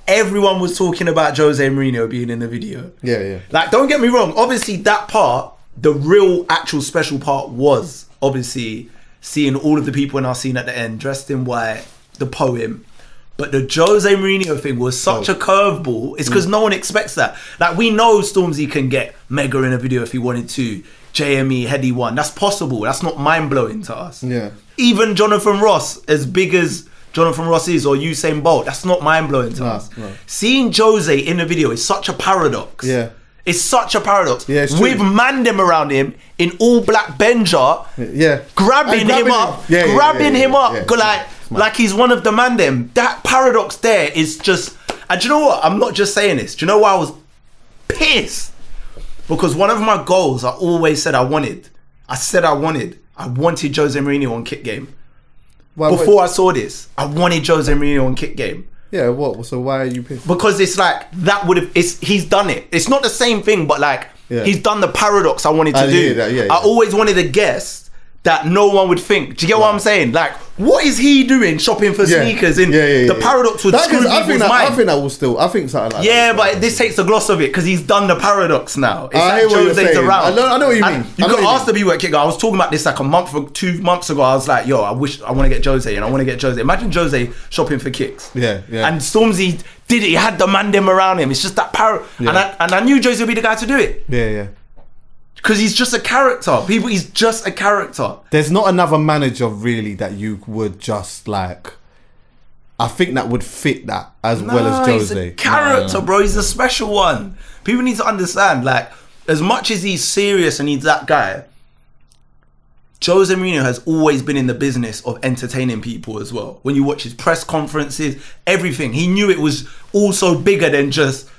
everyone was talking about Jose Mourinho being in the video. Yeah, yeah. Like, don't get me wrong. Obviously, that part, the real, actual, special part was obviously seeing all of the people in our scene at the end dressed in white, the poem. But the Jose Mourinho thing was such oh. a curveball. It's because mm. no one expects that. Like, we know Stormzy can get Mega in a video if he wanted to. J M E, Heady one. That's possible. That's not mind-blowing to us. Yeah. Even Jonathan Ross, as big as Jonathan Ross is, or Usain Bolt, that's not mind-blowing to no, us. No. Seeing Jose in the video is such a paradox. Yeah. It's such a paradox. Yeah, with Mandem around him in all black Benjart, yeah. grabbing, grabbing him up, yeah, yeah, grabbing yeah, yeah, him yeah, up, yeah, like, yeah, like he's one of the Mandem. That paradox there is just, and do you know what? I'm not just saying this. Do you know why I was pissed? Because one of my goals I always said I wanted, I said I wanted, I wanted Jose Mourinho on Kick Game. Why, Before what? I saw this, I wanted Jose Mourinho on Kick Game. Yeah, what? So why are you pissed? Because it's like, that would have, it's he's done it. It's not the same thing, but like, yeah. he's done the paradox I wanted to I do. That, yeah, yeah. I always wanted a guest that no one would think. Do you get right. what I'm saying? Like, what is he doing shopping for yeah. sneakers? And yeah, yeah, yeah, the yeah. paradox would screw people's mind. I think that will still, I think something like yeah, that. Yeah, but right. this takes the gloss of it because he's done the paradox now. It's I like Jose's around. I know, I know what you mean. You could ask the people at Kick Game. I was talking about this like a month or two months ago. I was like, yo, I wish I want to get Jose and I want to get Jose. Imagine Jose shopping for kicks. Yeah, yeah. And Stormzy did it. He had the Mandem around him. It's just that paradox. Yeah. And, I, and I knew Jose would be the guy to do it. Yeah, yeah. Because he's just a character. People, he's just a character. There's not another manager really that you would just like... I think that would fit that as no, well as Jose. He's a character, no, no. bro. He's a special one. People need to understand, like, as much as he's serious and he's that guy, Jose Mourinho has always been in the business of entertaining people as well. When you watch his press conferences, everything. He knew it was also bigger than just...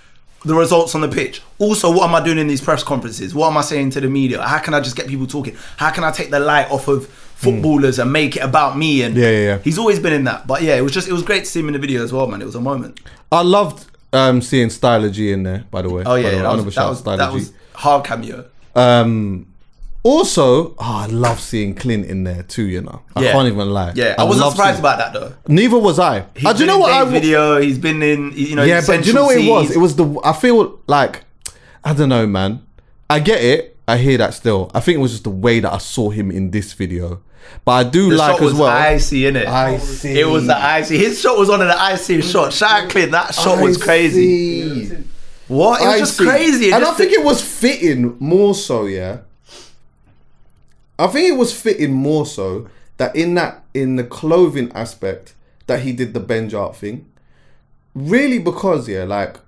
the results on the pitch. Also, what am I doing in these press conferences? What am I saying to the media? How can I just get people talking? How can I take the light off of footballers mm. and make it about me? And yeah, yeah, yeah. he's always been in that. But yeah, it was just, it was great to see him in the video as well, man. It was a moment. I loved um, seeing Styler G in there, by the way. Oh yeah, yeah that, was, that, was, that was hard cameo. Um, also, oh, I love seeing Clint in there too, you know. I yeah. can't even lie. Yeah, I, I wasn't surprised about that though. Neither was I. He's I, do been you know in what I w- video, he's been in, you know, yeah, but do you know what it was? It was the, I feel like, I don't know, man. I get it. I hear that still. I think it was just the way that I saw him in this video. But I do the like shot was as well. Icy, innit? Icy. It was the icy. His shot was one of the iciest shots. Shout out Clint, that shot icy. was crazy. What? It was icy. just crazy. It and just I think it was fitting more so, yeah. I think it was fitting more so that in that in the clothing aspect that he did the Benjart thing, really because yeah, like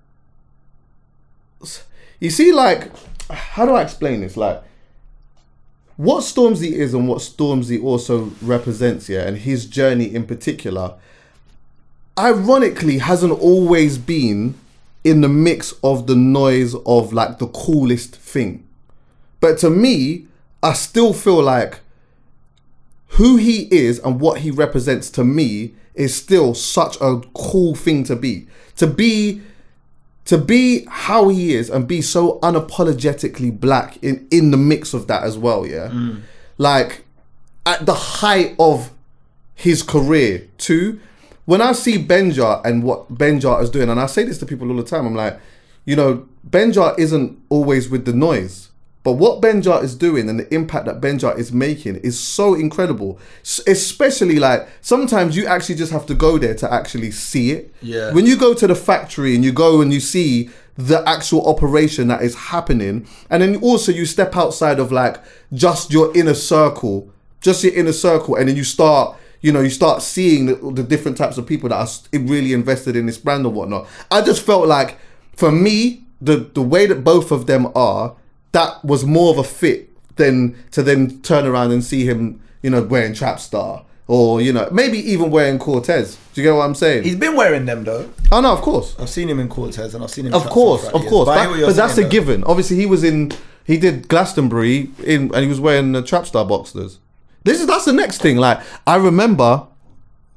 you see, like, how do I explain this? Like, what Stormzy is and what Stormzy also represents, yeah, and his journey in particular, ironically, hasn't always been in the mix of the noise of, like, the coolest thing. But to me, I still feel like who he is and what he represents to me is still such a cool thing to be. To be to be how he is and be so unapologetically black in, in the mix of that as well, yeah? Mm. Like, at the height of his career too, when I see Benjart and what Benjart is doing, and I say this to people all the time, I'm like, you know, Benjart isn't always with the noise. But what Benjart is doing and the impact that Benjart is making is so incredible. S- especially, like, sometimes you actually just have to go there to actually see it. Yeah. When you go to the factory and you go and you see the actual operation that is happening, and then also you step outside of, like, just your inner circle, just your inner circle, and then you start... You know, you start seeing the, the different types of people that are really invested in this brand or whatnot. I just felt like, for me, the, the way that both of them are, that was more of a fit than to then turn around and see him, you know, wearing Trapstar or, you know, maybe even wearing Cortez. Do you get what I'm saying? He's been wearing them, though. Oh, no, of course. I've seen him in Cortez and I've seen him in Of course, of course. That, but saying, that's though. a given. Obviously, he was in, he did Glastonbury in, and he was wearing the Trapstar boxers. This is that's the next thing. Like, I remember,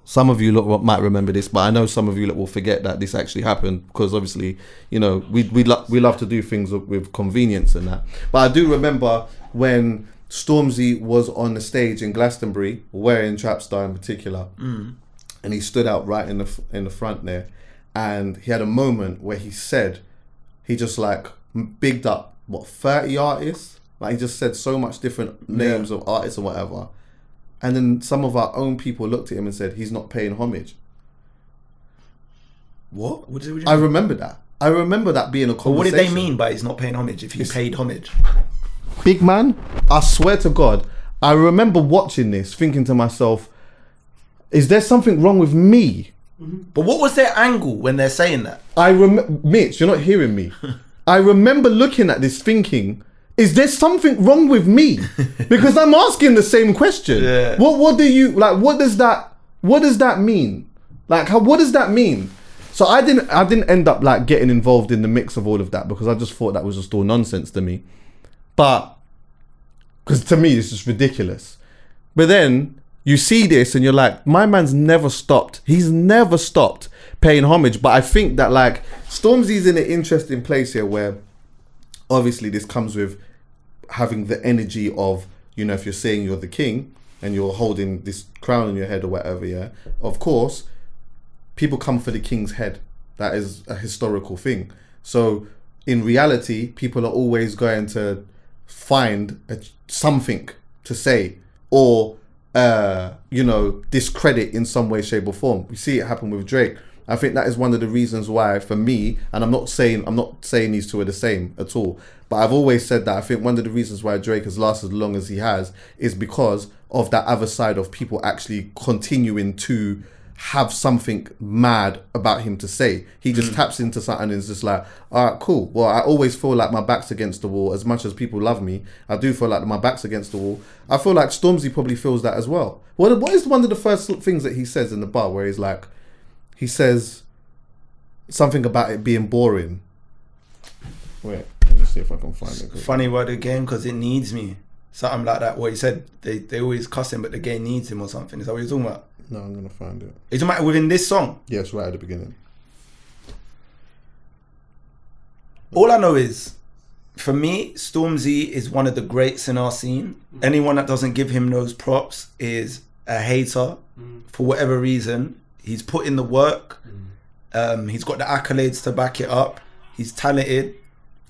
some of you look, might remember this, but I know some of you look, will forget that this actually happened because obviously, you know, we we lo- we love to do things with convenience and that. But I do remember when Stormzy was on the stage in Glastonbury, wearing Trapstar in particular, mm. and he stood out right in the in the front there, and he had a moment where he said, he just like bigged up what thirty artists. Like, he just said so much different names yeah. of artists and whatever. And then some of our own people looked at him and said, he's not paying homage. What? What did you mean? I remember that. I remember that being a conversation. Well, what did they mean by he's not paying homage if he it's, paid homage? Big man, I swear to God, I remember watching this thinking to myself, is there something wrong with me? Mm-hmm. But what was their angle when they're saying that? I rem- Mitch, you're not hearing me. I remember looking at this thinking... Is there something wrong with me? Because I'm asking the same question. Yeah. What what do you like what does that what does that mean? Like how what does that mean? So I didn't I didn't end up like getting involved in the mix of all of that because I just thought that was just all nonsense to me. But because to me it's just ridiculous. But then you see this and you're like, my man's never stopped. He's never stopped paying homage. But I think that like Stormzy's in an interesting place here where obviously, this comes with having the energy of, you know, if you're saying you're the king and you're holding this crown on your head or whatever, yeah, of course, people come for the king's head. That is a historical thing. So, in reality, people are always going to find a, something to say or, uh, you know, discredit in some way, shape or form. We see it happen with Drake. I think that is one of the reasons why, for me, and I'm not saying I'm not saying these two are the same at all, but I've always said that I think one of the reasons why Drake has lasted as long as he has is because of that other side of people actually continuing to have something mad about him to say. He just mm. taps into something and is just like, all right, cool. Well, I always feel like my back's against the wall. As much as people love me, I do feel like my back's against the wall. I feel like Stormzy probably feels that as well. What What is one of the first things that he says in the bar where he's like, he says something about it being boring. Wait, let me see if I can find it. Funny word again, because it needs me. Something like that. What he said, they, they always cuss him, but the game needs him or something. Is that what you're talking about? No, I'm going to find it. It's talking about within this song? Yeah, it's right at the beginning. All I know is, for me, Stormzy is one of the greats in our scene. Anyone that doesn't give him those props is a hater mm. for whatever reason. He's put in the work. Um, he's got the accolades to back it up. He's talented.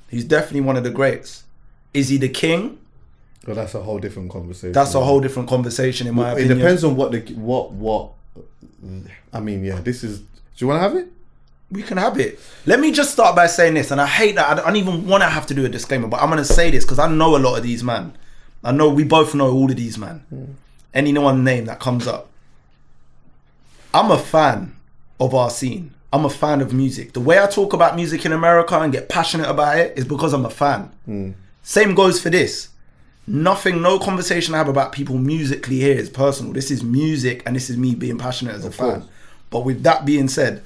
He's definitely one of the greats. Is he the king? Well, that's a whole different conversation. That's a whole different conversation, in my well, opinion. It depends on what the what what. I mean, yeah, this is. Do you want to have it? We can have it. Let me just start by saying this, and I hate that. I don't, I don't even want to have to do a disclaimer, but I'm going to say this because I know a lot of these men. I know we both know all of these men. Mm. Any one name that comes up. I'm a fan of our scene. I'm a fan of music. The way I talk about music in America and get passionate about it is because I'm a fan. Mm. Same goes for this. Nothing, no conversation I have about people musically here is personal. This is music and this is me being passionate as a fan. But with that being said,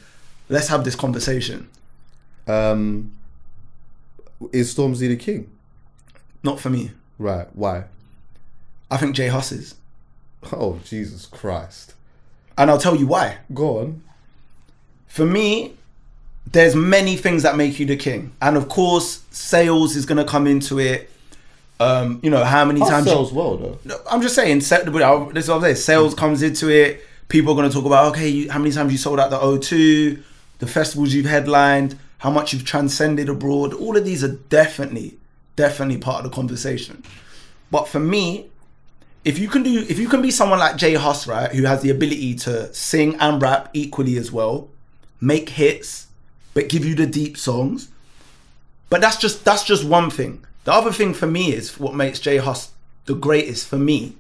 let's have this conversation. Um, is Stormzy the king? Not for me. Right, why? I think Jay Hus is. Oh, Jesus Christ. And I'll tell you why. Go on. For me, there's many things that make you the king. And of course, sales is going to come into it. Um, you know, how many I'll times... sales you, well, though. No, I'm just saying, this is what I'm saying. Sales mm. comes into it. People are going to talk about, okay, you, how many times you sold out the O two, the festivals you've headlined, how much you've transcended abroad. All of these are definitely, definitely part of the conversation. But for me, if you can do, if you can be someone like Jay Hus, right, who has the ability to sing and rap equally as well, make hits, but give you the deep songs. But that's just that's just one thing. The other thing for me is what makes Jay Hus the greatest for me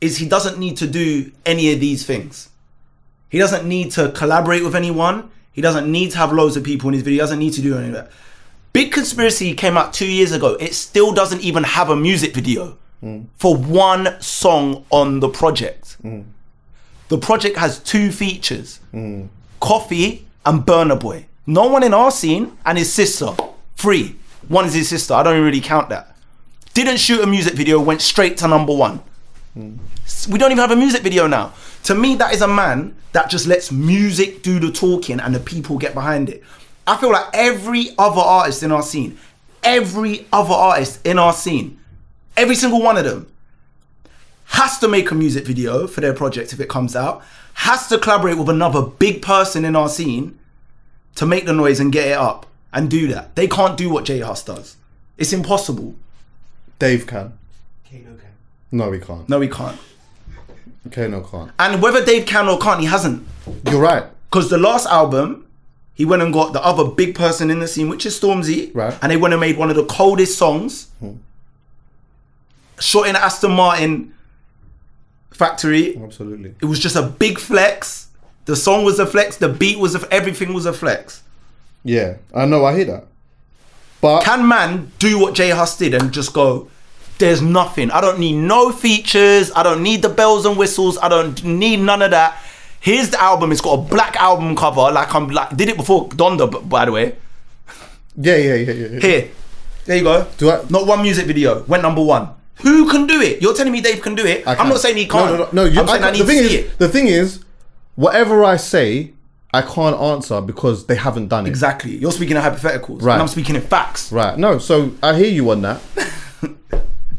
is he doesn't need to do any of these things. He doesn't need to collaborate with anyone. He doesn't need to have loads of people in his video. He doesn't need to do any of that. Big Conspiracy came out two years ago. It still doesn't even have a music video mm. for one song on the project. Mm. The project has two features, mm. Coffee and Burna Boy. No one in our scene and his sister, free. One is his sister, I don't really count that. Didn't shoot a music video, went straight to number one. Mm. We don't even have a music video now. To me, that is a man that just lets music do the talking and the people get behind it. I feel like every other artist in our scene, every other artist in our scene, every single one of them, has to make a music video for their project if it comes out, has to collaborate with another big person in our scene to make the noise and get it up and do that. They can't do what Jay Hus does. It's impossible. Dave can. Kano can. No, he can't. No, he can't. Kano can't. And whether Dave can or can't, he hasn't. You're right. Because the last album, he went and got the other big person in the scene, which is Stormzy, right. And they went and made one of the coldest songs, hmm. shot in Aston Martin factory. Absolutely. It was just a big flex. The song was a flex. The beat was a f- everything was a flex. Yeah, I know. I hear that. But can man do what Jay Hus did and just go? There's nothing. I don't need no features. I don't need the bells and whistles. I don't need none of that. Here's the album. It's got a black album cover. Like I'm like did it before Donda, by the way. Yeah, yeah, yeah, yeah. yeah. Here, there you go. Do I- Not one music video went number one. Who can do it? You're telling me Dave can do it. I'm not saying he can't. No, no, no. no you, I'm saying I, I need the thing to see is, it. The thing is, whatever I say, I can't answer because they haven't done it. Exactly. You're speaking in hypotheticals. Right. And I'm speaking in facts. Right. No, so I hear you on that.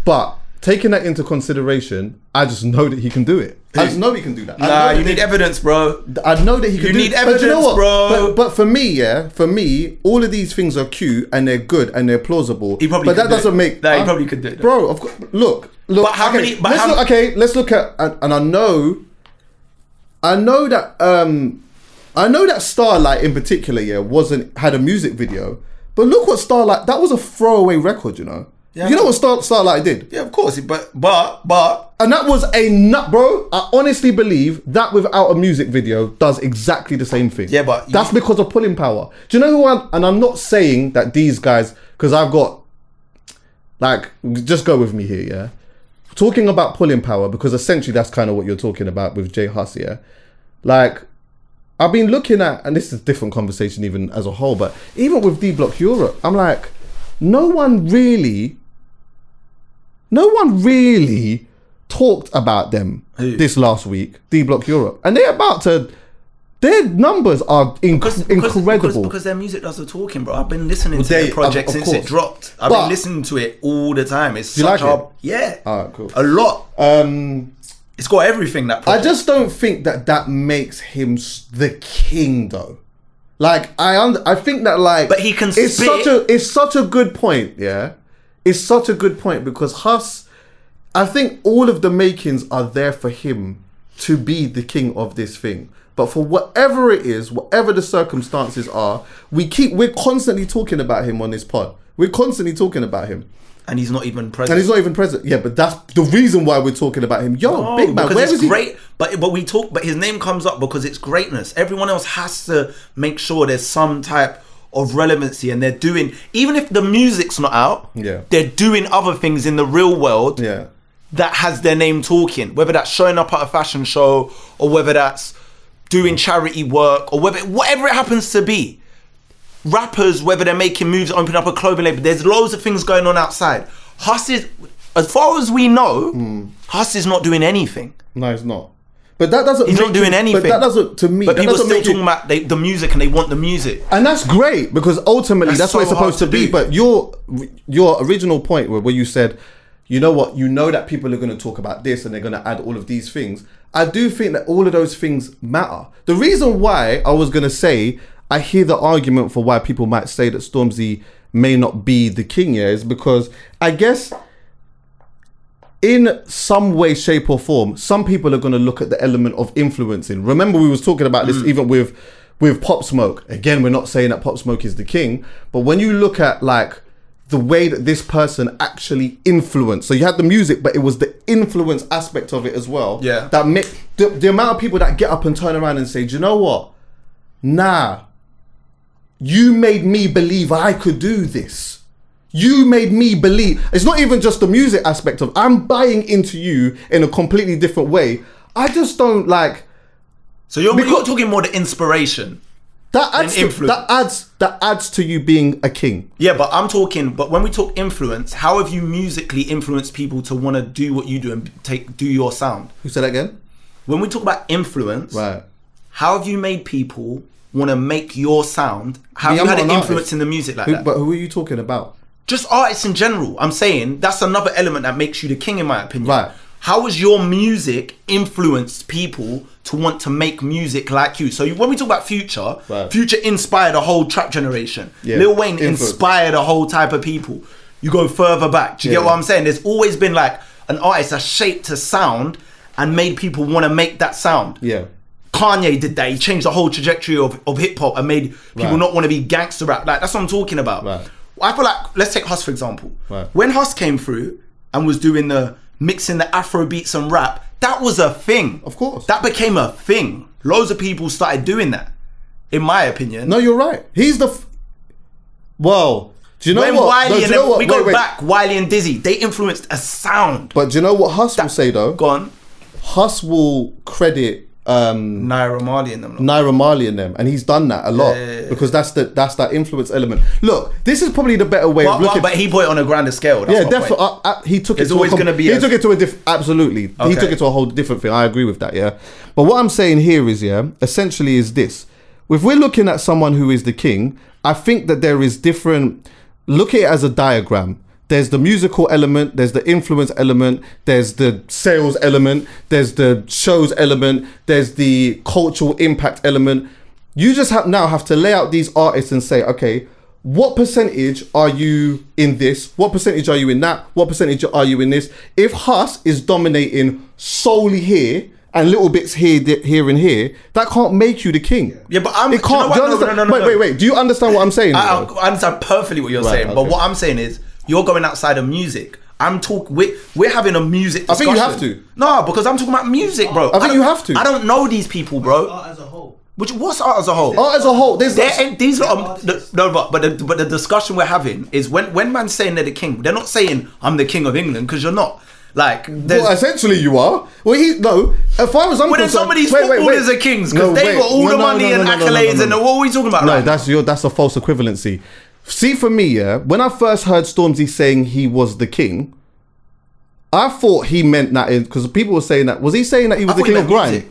But taking that into consideration, I just know that he can do it. I just know he can do that. Nah, you that need they, evidence, bro. I know that he can you do it. You need evidence, but you know what? bro. But, but for me, yeah, for me, all of these things are cute and they're good and they're plausible. He probably but that do doesn't it. make... No, nah, he probably could do it. Though. Bro, of course, look, look. But how okay, many... But let's how look, okay, let's look at... And, and I know... I know that... Um, I know that Starlight in particular, yeah, wasn't... Had a music video. But look what Starlight... That was a throwaway record, you know? Yeah, you know what Star, Starlight did? Yeah, of course. But, but, but. And that was a nut, bro. I honestly believe that without a music video does exactly the same thing. Yeah, but. That's you... because of pulling power. Do you know who I, and I'm not saying that these guys, because I've got, like, just go with me here, yeah? Talking about pulling power, because essentially that's kind of what you're talking about with Jay Hus, yeah? Like, I've been looking at, and this is a different conversation even as a whole, but even with D Block Europe, I'm like, no one really... No one really talked about them Who? this last week, D Block Europe. And they're about to, their numbers are inc- because, because, incredible. Because, because their music does the talking, bro. I've been listening well, to their project since course. it dropped. I've but, been listening to it all the time. It's such like a, it? yeah, all right, cool. a lot. Um, it's got everything, that project. I just don't think that that makes him the king though. Like, I under, I think that like, but he can it's spit. Such a, it's such a good point, yeah. It's such a good point because Hus, I think all of the makings are there for him to be the king of this thing. But for whatever it is, whatever the circumstances are, we keep, we're constantly talking about him on this pod. We're constantly talking about him. And he's not even present. And he's not even present. Yeah, but that's the reason why we're talking about him. Yo, no, big man, where is he? Great, but but we talk, but his name comes up because it's greatness. Everyone else has to make sure there's some type of relevancy, and they're doing, even if the music's not out, yeah, they're doing other things in the real world, yeah, that has their name talking. Whether that's showing up at a fashion show, or whether that's doing charity work, or whether whatever it happens to be. Rappers, whether they're making moves, opening up a clothing label, there's loads of things going on outside. Hus is, as far as we know, mm. Hus is not doing anything. No, he's not. But that doesn't. He's not doing you, anything. But that doesn't, to me. But people still talking you, about they, the music, and they want the music. And that's great, because ultimately that's, that's so what it's supposed to, to be. But your your original point where, where you said, you know what, you know that people are going to talk about this and they're going to add all of these things. I do think that all of those things matter. The reason why I was going to say, I hear the argument for why people might say that Stormzy may not be the king here, is because I guess in some way, shape or form, some people are going to look at the element of influencing. Remember, we was talking about this mm. even with with Pop Smoke. Again, we're not saying that Pop Smoke is the king, but when you look at like the way that this person actually influenced, so you had the music, but it was the influence aspect of it as well. Yeah, that mi- the, the amount of people that get up and turn around and say, do you know what? Nah. You made me believe I could do this. You made me believe. It's not even just the music aspect of I'm buying into you in a completely different way. I just don't like. So you're, because, you're talking more the inspiration. That adds to, that adds that adds to you being a king. Yeah, but I'm talking. But when we talk influence, how have you musically influenced people to want to do what you do and take do your sound? Who said that again? When we talk about influence, right? How have you made people want to make your sound? Have you had an influence in the music like that? But who are you talking about? Just artists in general. I'm saying that's another element that makes you the king, in my opinion. Right. How has your music influenced people to want to make music like you? So when we talk about Future, right. Future inspired a whole trap generation. Yeah. Lil Wayne Influence. inspired a whole type of people. You go further back. Do you yeah. get what I'm saying? There's always been like an artist that shaped a sound and made people want to make that sound. Yeah. Kanye did that. He changed the whole trajectory of, of hip hop and made people right. not want to be gangster rap. Like, that's what I'm talking about. Right. I feel like, let's take Hus for example. Right. When Hus came through and was doing the mixing the Afro beats and rap, that was a thing. Of course. That became a thing. Loads of people started doing that, in my opinion. No, you're right. He's the. F- well, do you know when what? Wiley no, do you know what? We wait, go wait. back, Wiley and Dizzy, they influenced a sound. But do you know what Hus that, will say though? Go on. Hus will credit. Um, Naira Marley and them. Naira Marley and them, and he's done that a lot yeah, yeah, yeah. because that's the that's that influence element. Look, this is probably the better way. But, of looking. But, but he put it on a grander scale. That's yeah, definitely. Uh, uh, he took it's it. It's always going to be. He a... took it to a different. Absolutely, okay. He took it to a whole different thing. I agree with that. Yeah, but what I'm saying here is, yeah, essentially is this: if we're looking at someone who is the king, I think that there is different. Look at it as a diagram. There's the musical element, there's the influence element, there's the sales element, there's the shows element, there's the cultural impact element. You just have now have to lay out these artists and say, okay, what percentage are you in this? What percentage are you in that? What percentage are you in this? If Hus is dominating solely here and little bits here, here and here, that can't make you the king. Yeah, but I'm... It can't. You know what? No, no, no, wait, no. wait, wait. Do you understand what I'm saying? I, I understand perfectly what you're right, saying, okay. But what I'm saying is, you're going outside of music. I'm talking. We're, we're having a music discussion. I think you have to. No, because I'm talking about music, bro. I think I you have to. I don't know these people, bro. Art as a whole. Which what's art as a whole? Art as a whole. There's there, these are the, no, but but the, but the discussion we're having is when when man's saying they're the king, they're not saying I'm the king of England because you're not. Like, well, essentially you are. Well, he no. If I was, I'm. Well, then some of these wait, footballers wait, wait. are kings because no, they wait. got all no, the no, money no, no, and no, no, accolades no, no, no. and what are we talking about? No, right? that's your that's a false equivalency. See, for me, yeah, when I first heard Stormzy saying he was the king, I thought he meant that because people were saying that. Was he saying that he was the king of grime?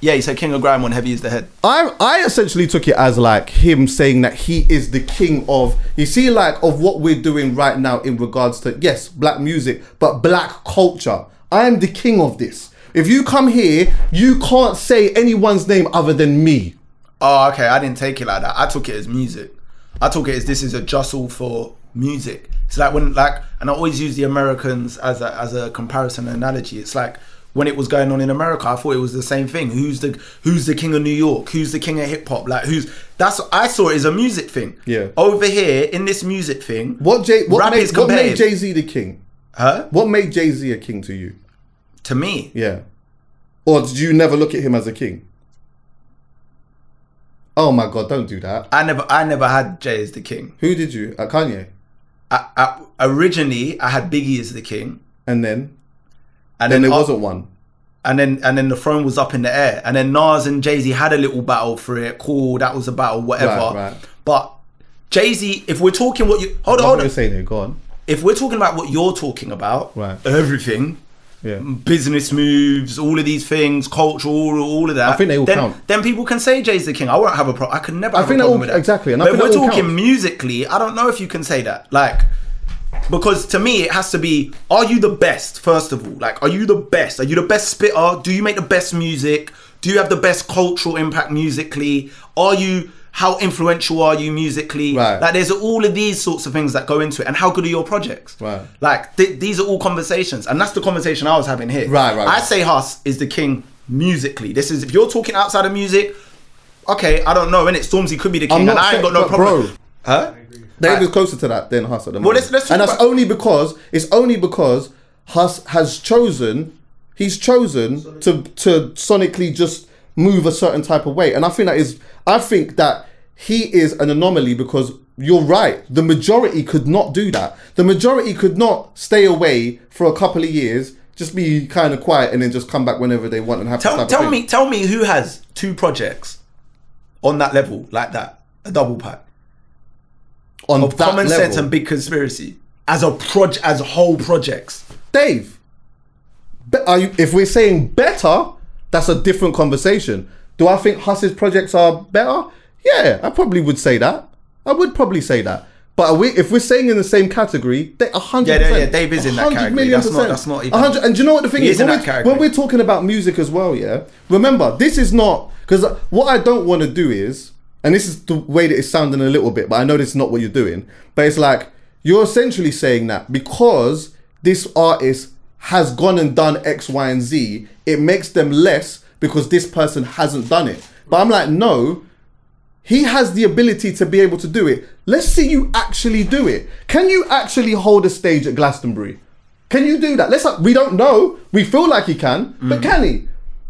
Yeah, he said king of grime when heavy is the head. I I essentially took it as like him saying that he is the king of, you see, like of what we're doing right now in regards to, yes, black music, but black culture. I am the king of this. If you come here, you can't say anyone's name other than me. Oh, okay. I didn't take it like that. I took it as music. I talk it as this is a jostle for music. It's like when like, and I always use the Americans as a as a comparison analogy. It's like when it was going on in America, I thought it was the same thing. Who's the who's the king of New York? Who's the king of hip hop? Like who's that's I saw it as a music thing. Yeah. Over here in this music thing, what Jay what made, what made Jay-Z the king? Huh? What made Jay-Z a king to you? To me? Yeah. Or did you never look at him as a king? Oh my God! Don't do that. I never, I never had Jay as the king. Who did you? At Kanye. I, I, originally, I had Biggie as the king, and then, and then, then there up, wasn't one. And then, and then the throne was up in the air. And then Nas and Jay-Z had a little battle for it. Cool, that was a battle, whatever. Right, right. But Jay-Z, if we're talking what you hold on, hold on. You're saying there, go on. If we're talking about what you're talking about, right? Everything. Yeah. Business moves, all of these things, culture, all, all of that. I think they all then, count. Then people can say Jay's the king. I won't have a problem. I could never. I have think a problem all, with that. Exactly. And but I think we're talking counts. Musically. I don't know if you can say that. Like, because to me, it has to be: are you the best? First of all, like, are you the best? Are you the best spitter? Do you make the best music? Do you have the best cultural impact musically? Are you? How influential are you musically? Right. Like, there's all of these sorts of things that go into it. And how good are your projects? Right. Like, th- these are all conversations. And that's the conversation I was having here. Right, right. I right. say Hus is the king musically. This is, if you're talking outside of music, okay, I don't know, innit? Stormzy could be the king. I'm and I ain't got no problem. Bro, huh? Dave is closer to that than Hus at the moment. Well, let's, let's and that's about- only because, it's only because Hus has chosen, he's chosen Sonic. to to sonically just move a certain type of way. And I think that is... I think that he is an anomaly because you're right. The majority could not do that. The majority could not stay away for a couple of years, just be kind of quiet and then just come back whenever they want and have tell, tell me, tell me who has two projects on that level like that, a double pack on of that Common level. Sense and Big Conspiracy as a proj as whole projects. Dave, be- are you, if we're saying better, that's a different conversation. Do I think Hus's projects are better? Yeah, I probably would say that. I would probably say that. But are we, if we're saying in the same category, they one hundred percent. Yeah, yeah, yeah, Dave is in that category. That's not, that's not even... one hundred, and do you know what the thing is? is when, we're, when we're talking about music as well, yeah? Remember, this is not... Because what I don't want to do is... And this is the way that it's sounding a little bit, but I know this is not what you're doing. But it's like, you're essentially saying that because this artist has gone and done X, Y, and Z, it makes them less... because this person hasn't done it. But I'm like, no, he has the ability to be able to do it. Let's see you actually do it. Can you actually hold a stage at Glastonbury? Can you do that? Let's. We don't know. We feel like he can, mm-hmm. but can he?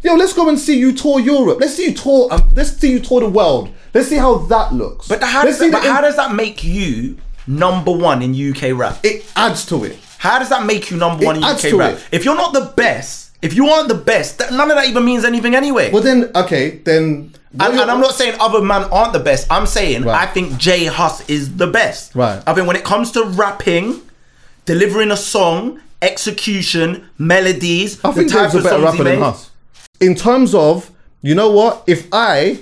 Yo, let's go and see you tour Europe. Let's see you tour. Um, let's see you tour the world. Let's see how that looks. But how does that, but in- how does that make you number one in U K rap? It adds to it. How does that make you number it one in U K rap? It. If you're not the best. If you aren't the best, that, none of that even means anything anyway. Well then, okay, then... And, and I'm not saying other men aren't the best. I'm saying right. I think Jay Hus is the best. Right. I mean, when it comes to rapping, delivering a song, execution, melodies... I think Dave's a better rapper than Hus. In terms of, you know what? If I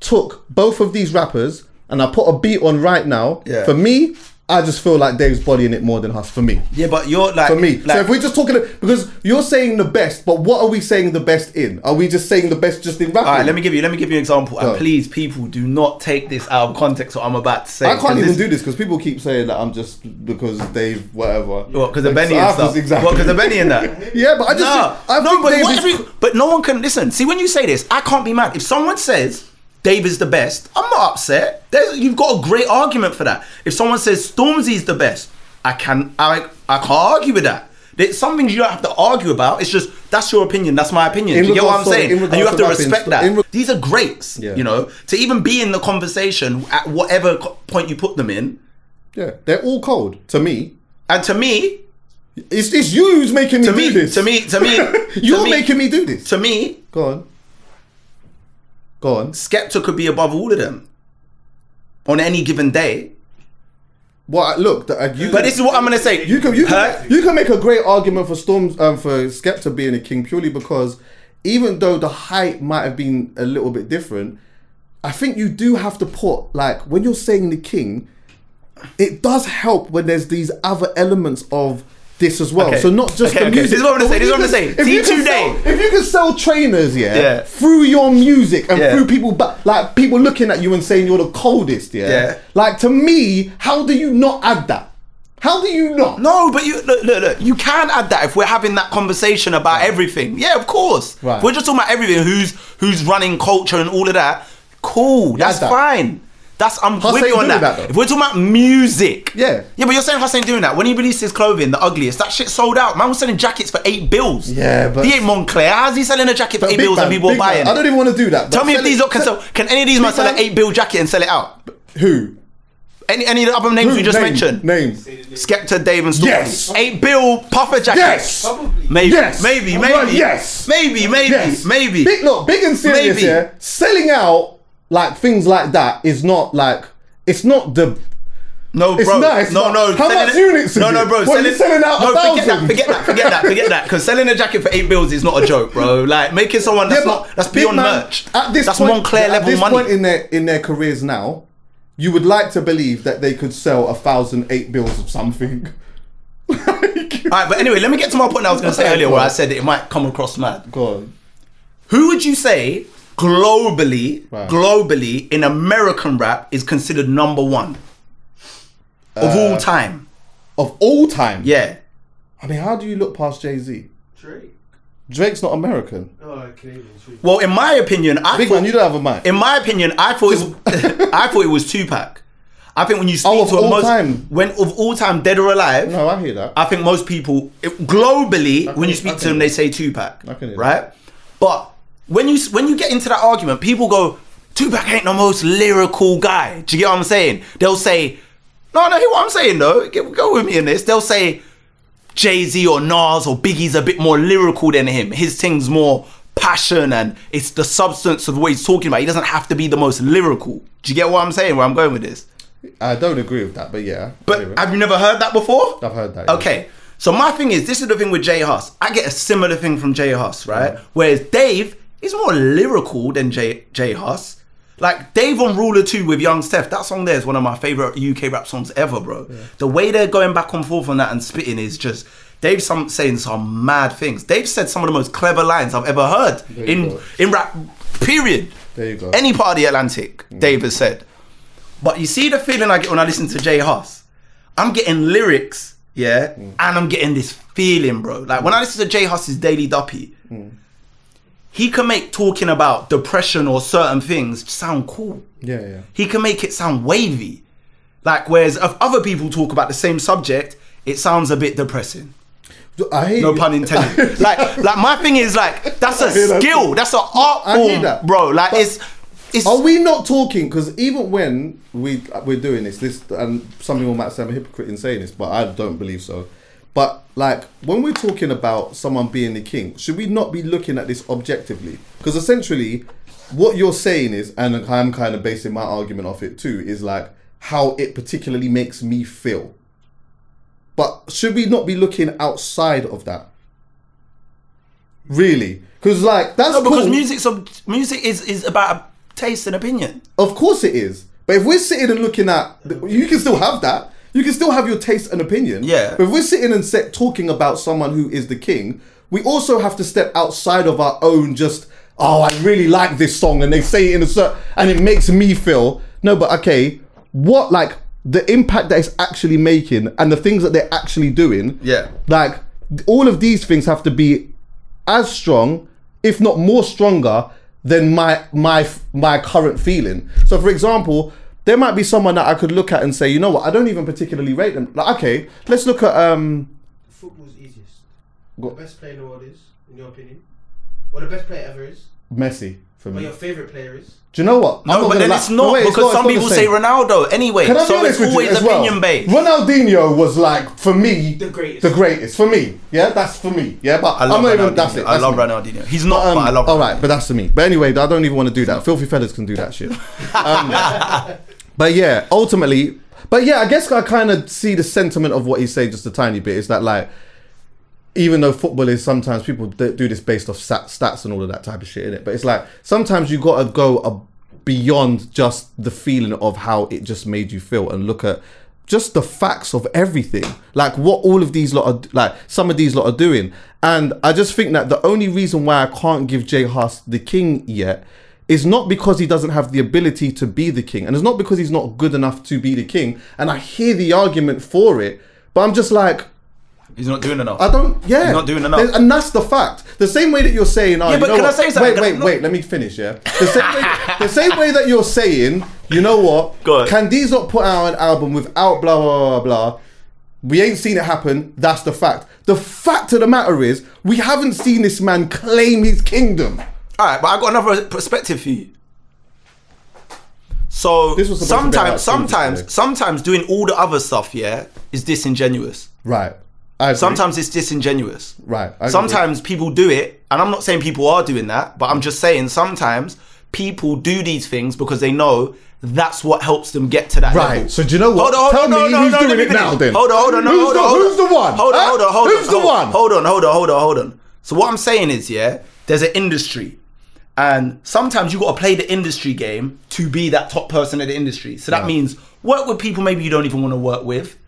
took both of these rappers and I put a beat on right now, yeah. for me... I just feel like Dave's bodying it more than Hus for me. Yeah, but you're like... For me. Like, so if we're just talking... Because you're saying the best, but what are we saying the best in? Are we just saying the best just in rapping? All right, let me give you Let me give you an example. Go. And please, people, do not take this out of context what I'm about to say. I can't even this, do this because people keep saying that I'm just... Because Dave, whatever. What, because of Benny and stuff? Exactly. What, because of Benny and that? Yeah, but I just... Nah, I no, but, what every, but no one can... Listen, see, when you say this, I can't be mad. If someone says... Dave is the best. I'm not upset. There's, you've got a great argument for that. If someone says Stormzy's the best, I can I I can't argue with that. There's some things you don't have to argue about. It's just that's your opinion. That's my opinion. In you get what I'm so, saying? And you have to respect that. Re- These are greats. Yeah. You know, to even be in the conversation at whatever co- point you put them in. Yeah, they're all cold to me. And to me, it's it's you who's making me, me do this. To me, to me, you're to making me, me do this. To me, go on. Go on. Skepta could be above all of them on any given day. Well, look, the, uh, you but can, this is what I'm gonna say. You can, you can, make, you can make a great argument for Storms um, for Skepta being a king purely because even though the hype might have been a little bit different, I think you do have to put like when you're saying the king, it does help when there's these other elements of. This as well, okay. So not just okay, the music. Okay. This is what I'm gonna say. This is what I'm gonna say. See you today. If you can sell trainers, yeah, yeah. through your music and yeah. through people, but like people looking at you and saying you're the coldest, yeah? yeah. Like to me, how do you not add that? How do you not? No, but you look, look, look. You can add that if we're having that conversation about right. everything. Yeah, of course. Right. If we're just talking about everything. Who's who's running culture and all of that? Cool. You that's that. fine. That's I'm Hussein with you on that. that if we're talking about music, yeah, yeah, but you're saying Hussein doing that when he released his clothing, the ugliest, that shit sold out. Man was selling jackets for eight bills. Yeah, but he ain't Moncler. How's he selling a jacket for eight bills man, and people buying it? I don't even want to do that. Tell me if these lot can sell. Can any of these man sell an eight bill jacket and sell it out? Who? Any any of the other names Who? you just names, mentioned? Names. Skepta, Dave, and Stormzy. Yes. Eight bill puffer jackets. Yes. Probably. Maybe. Yes. Maybe. Maybe. Right, yes. Maybe. Maybe. Yes. Maybe. Big look, big and serious here. Selling out. Like things like that is not like it's not the no bro it's not, it's no not, no how much it, units no no bro what, selling, selling out no, forget that forget that forget that forget that because selling a jacket for eight bills is not a joke, bro. Like making someone that's yeah, not that's beyond man, merch at this that's point, Moncler level money at this money. point in their in their careers now you would like to believe that they could sell a thousand eight bills of something. Like, alright, but anyway, let me get to my point I was going to say earlier where I said it might come across mad. Go on. Who would you say globally, wow. globally in American rap is considered number one of uh, all time? Of all time? Yeah. I mean, how do you look past Jay-Z? Drake. Drake's not American. Oh, Canadian. Too. Well, in my opinion, I Big thought, man, you don't have a mic. In my opinion, I thought it, I thought it was Tupac. I think when you speak oh, of to all most, time. when of all time, dead or alive. No, I hear that. I think most people it, globally, can, when you speak to them, they say Tupac. I can hear right, that. But. When you when you get into that argument, people go, Tupac ain't the most lyrical guy. Do you get what I'm saying? They'll say, no, no, hear what I'm saying though. Go with me in this. They'll say Jay-Z or Nas or Biggie's a bit more lyrical than him. His thing's more passion and it's the substance of what he's talking about. He doesn't have to be the most lyrical. Do you get what I'm saying? Where I'm going with this? I don't agree with that, but yeah. But anyway. Have you never heard that before? I've heard that. Okay. Yeah. So my thing is, this is the thing with Jay Hus. I get a similar thing from Jay Hus, right? Yeah. Whereas Dave, he's more lyrical than Jay, Jay Hus. Like Dave on Ruler two with Young Steph, that song there is one of my favourite U K rap songs ever, bro. Yeah. The way they're going back and forth on that and spitting is just, Dave's some, saying some mad things. Dave said some of the most clever lines I've ever heard in, go. in rap, period. There you go. Any part of the Atlantic, mm. Dave has said. But you see the feeling I get when I listen to Jay Hus? I'm getting lyrics, yeah, mm. and I'm getting this feeling, bro. Like mm. when I listen to Jay Hus's Daily Duppy, mm. he can make talking about depression or certain things sound cool. Yeah, yeah. He can make it sound wavy. Like, whereas if other people talk about the same subject, it sounds a bit depressing. I hate no pun intended. like, like my thing is like, that's a skill. That. That's an art form, that. bro. Like but it's, it's. Are we not talking? Because even when we, we're doing this, this, and some people might say I'm a hypocrite in saying this, but I don't believe so. But like when we're talking about someone being the king, should we not be looking at this objectively? Because essentially what you're saying is, and I'm kind of basing my argument off it too, is like how it particularly makes me feel. But should we not be looking outside of that? Really? Cause like that's no, because cool. music's ob- music is, is about taste and opinion. Of course it is. But if we're sitting and looking at, you can still have that. You can still have your taste and opinion. Yeah. But if we're sitting and set talking about someone who is the king, we also have to step outside of our own just, oh, I really like this song and they say it in a certain, and it makes me feel, no, but okay, what, like, the impact that it's actually making and the things that they're actually doing, yeah, like, all of these things have to be as strong, if not more stronger, than my my my current feeling. So, for example, there might be someone that I could look at and say, you know what, I don't even particularly rate them. Like, okay, let's look at... Um, Football's easiest. Go. The best player in the world is, in your opinion. Or the best player ever is. Messi, for me. Or your favourite player is. Do you know what? No, but then it's not, because some people say Ronaldo. Anyway, so it's always opinion-based. Ronaldinho was like, for me... The greatest. The greatest, for me. Yeah, that's for me. Yeah, but I'm not even... That's it. I love Ronaldinho. He's not, but I love Ronaldinho. All right, but that's for me. But anyway, I don't even want to do that. Filthy fellas can do that shit. Um... But yeah, ultimately, but yeah, I guess I kind of see the sentiment of what he's saying just a tiny bit. It's that like, even though football is sometimes people do this based off stats and all of that type of shit in it, but it's like sometimes you got to go beyond just the feeling of how it just made you feel and look at just the facts of everything, like what all of these lot are, like some of these lot are doing. And I just think that the only reason why I can't give Jay Hus the king yet is not because he doesn't have the ability to be the king, and it's not because he's not good enough to be the king, and I hear the argument for it, But I'm just like, he's not doing enough. I don't, yeah. He's not doing enough. And that's the fact. The same way that you're saying, oh, yeah, but you know can what? I say something? Wait, wait, wait, let me finish, yeah? The same, way, the same way that you're saying, you know what? Go on. Can these not put out an album without blah, blah, blah, blah? We ain't seen it happen. That's the fact. The fact of the matter is, we haven't seen this man claim his kingdom. All right, but I got another perspective for you. So sometimes, sometimes, sometimes doing all the other stuff, yeah, is disingenuous. Right. Sometimes it's disingenuous. Right. Sometimes people do it, and I'm not saying people are doing that, but I'm just saying sometimes people do these things because they know that's what helps them get to that level. Right. So do you know what? Hold on, hold on, Tell me who's doing it now then. Hold on, hold on, hold on. Who's the one? Hold on, hold on, hold on. Who's the one? Hold on, hold on, hold on, hold on. So what I'm saying is, yeah, there's an industry. And sometimes you got to play the industry game to be that top person in the industry. So that yeah. means work with people maybe you don't even want to work with.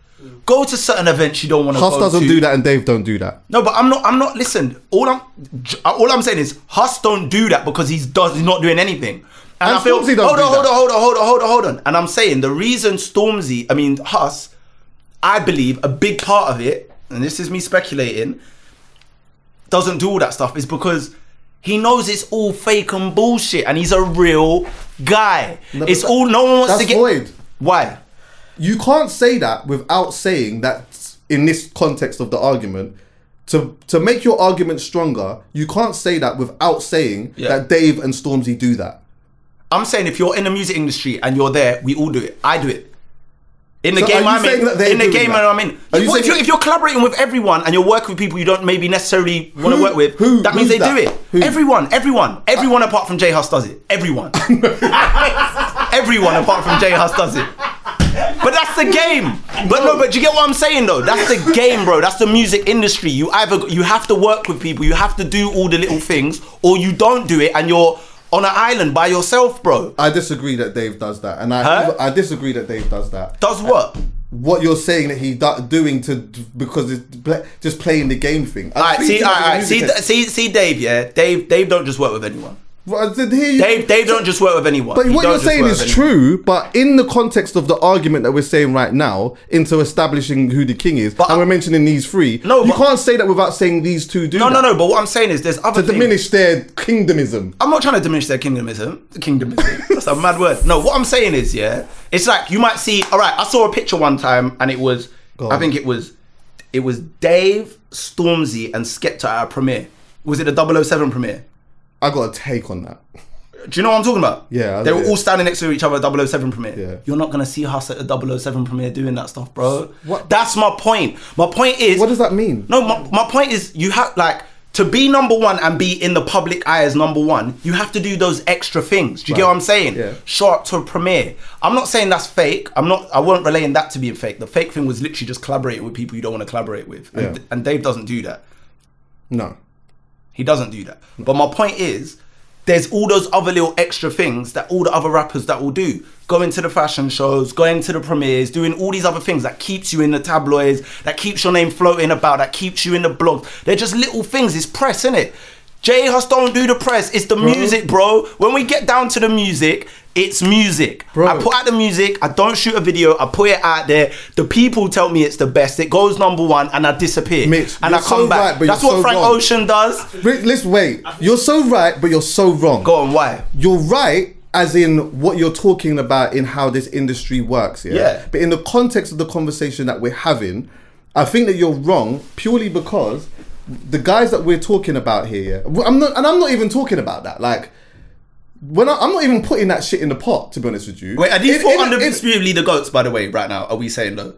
Go to certain events you don't want to go to. Hus doesn't do that and Dave don't do that. No, but I'm not, I'm not, listen, all I'm, all I'm saying is Hus don't do that because he's, does, he's not doing anything. And, and I feel, Stormzy don't hold on, hold on, hold on, hold on, hold on, hold on. And I'm saying the reason Stormzy, I mean Hus, I believe a big part of it, and this is me speculating, doesn't do all that stuff is because he knows it's all fake and bullshit, and he's a real guy. No, it's all no one wants that's to get. Void. Why? You can't say that without saying that in this context of the argument. To to make your argument stronger, you can't say that without saying yeah. that Dave and Stormzy do that. I'm saying if you're in the music industry and you're there, we all do it. I do it. In the so game I'm in, in the game that? I'm in. Are you if, you're, if you're collaborating with everyone and you're working with people you don't maybe necessarily want to work with, who, that means they that? do it. Who? Everyone, everyone, everyone I, apart from Jay Hus does it. Everyone. everyone apart from Jay Hus does it. But that's the game. But no, but do you get what I'm saying though? That's the game, bro. That's the music industry. You either you have to work with people, you have to do all the little things, or you don't do it and you're on an island by yourself, bro. I disagree that Dave does that, and I huh? I disagree that Dave does that. Does what? What you're saying that he do, doing to because it's ble- just playing the game thing. I all right, see, all right, see, d- see, see, Dave. Yeah, Dave. Dave don't just work with anyone. Well, did he, Dave. Dave so, don't just work with anyone. But he what you're saying is true. But in the context of the argument that we're saying right now, into establishing who the king is, but, and we're mentioning these three. No, you but, can't say that without saying these two do. No, that. no, no. But what I'm saying is there's other to things. Diminish their kingdomism. I'm not trying to diminish their kingdomism. Kingdomism. That's a mad word. No, what I'm saying is, yeah, it's like you might see. All right, I saw a picture one time, and it was, God. I think it was, it was Dave, Stormzy, and Skepta at a premiere. Was it the double oh seven premiere? I got a take on that. Do you know what I'm talking about? Yeah. I they were it. all standing next to each other at double oh seven premiere. Yeah. You're not going to see Hus at the double oh seven premiere doing that stuff, bro. What? That's my point. My point is... What does that mean? No, my, my point is you have, like, to be number one and be in the public eye as number one, you have to do those extra things. Do you right. get what I'm saying? Yeah. Show up to a premiere. I'm not saying that's fake. I'm not, I wasn't relaying that to being fake. The fake thing was literally just collaborating with people you don't want to collaborate with. Yeah. And, and Dave doesn't do that. No. He doesn't do that. But my point is, there's all those other little extra things that all the other rappers that will do. Going to the fashion shows, going to the premieres, doing all these other things that keeps you in the tabloids, that keeps your name floating about, that keeps you in the blogs. They're just little things. It's press, innit? Jay Hus don't do the press. It's the bro. music, bro. When we get down to the music, it's music. Bro. I put out the music. I don't shoot a video. I put it out there. The people tell me it's the best. It goes number one, and I disappear. Mitch, and I come so back. Right, that's what so Frank wrong. Ocean does. Listen, wait. You're so right, but you're so wrong. Go on, why? You're right, as in what you're talking about in how this industry works. Yeah. yeah. But in the context of the conversation that we're having, I think that you're wrong purely because the guys that we're talking about here, I'm not, and I'm not even talking about that. Like, when I, I'm not even putting that shit in the pot, to be honest with you. Wait, are these four undisputably the goats, by the way, right now? Are we saying no?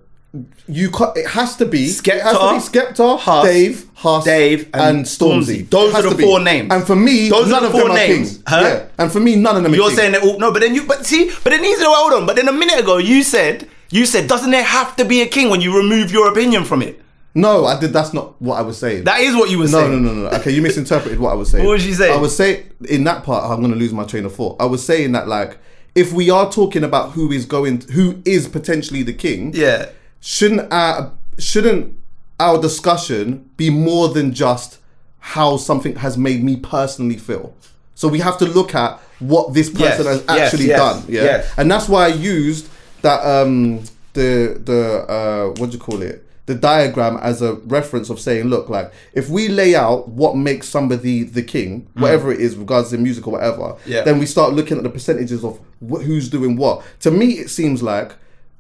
You can't, it has to be Skepta, has to be Skepta Hus, Dave, Hus, Dave, and, and Stormzy. Stormzy. Those are the four names. And for me, those none are the of four them names. Are kings. Huh? Yeah. And for me, none of them. You're are saying they're all no, but then you, but see, but then these are hold on. But then a minute ago, you said, you said, doesn't there have to be a king when you remove your opinion from it? No, I did. That's not what I was saying. That is what you were no, saying. No, no, no, no. Okay, you misinterpreted what I was saying. What was you saying? I was saying in that part. I'm going to lose my train of thought. I was saying that, like, if we are talking about who is going, who is potentially the king, yeah, shouldn't our shouldn't our discussion be more than just how something has made me personally feel? So we have to look at what this person yes, has actually yes, done. Yes, yeah, yes. And that's why I used that um the the uh, what do you call it? the diagram as a reference of saying, look, like, if we lay out what makes somebody the king, whatever mm. it is, regards to music or whatever, yeah. then we start looking at the percentages of wh- who's doing what. To me, it seems like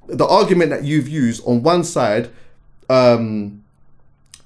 the argument that you've used on one side, um,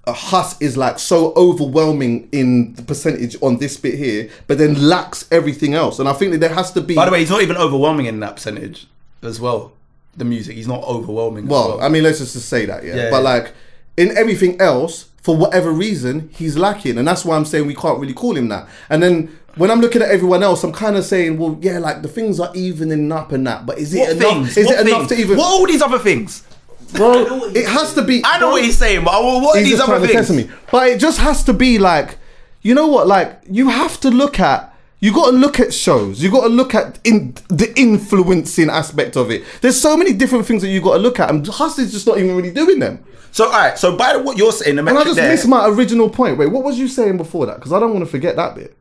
Hus is like so overwhelming in the percentage on this bit here, but then lacks everything else. And I think that there has to be... By the way, he's not even overwhelming in that percentage as well. The music, he's not overwhelming. Well, well, I mean, let's just say that, yeah. yeah but yeah. like, in everything else, for whatever reason, he's lacking, and that's why I'm saying we can't really call him that. And then when I'm looking at everyone else, I'm kind of saying, well, yeah, like the things are evening up and that, but is it what enough? Things? Is what it things? enough to even? What are all these other things? Bro, it has to be. I know bro, what he's saying, but what are these other things? Me. But it just has to be like, you know what? Like, you have to look at. You got to look at shows. You got to look at in the influencing aspect of it. There's so many different things that you got to look at, and Hus is just not even really doing them. So, all right. So, by what you're saying, the and I just there, missed my original point. Wait, what was you saying before that? Because I don't want to forget that bit.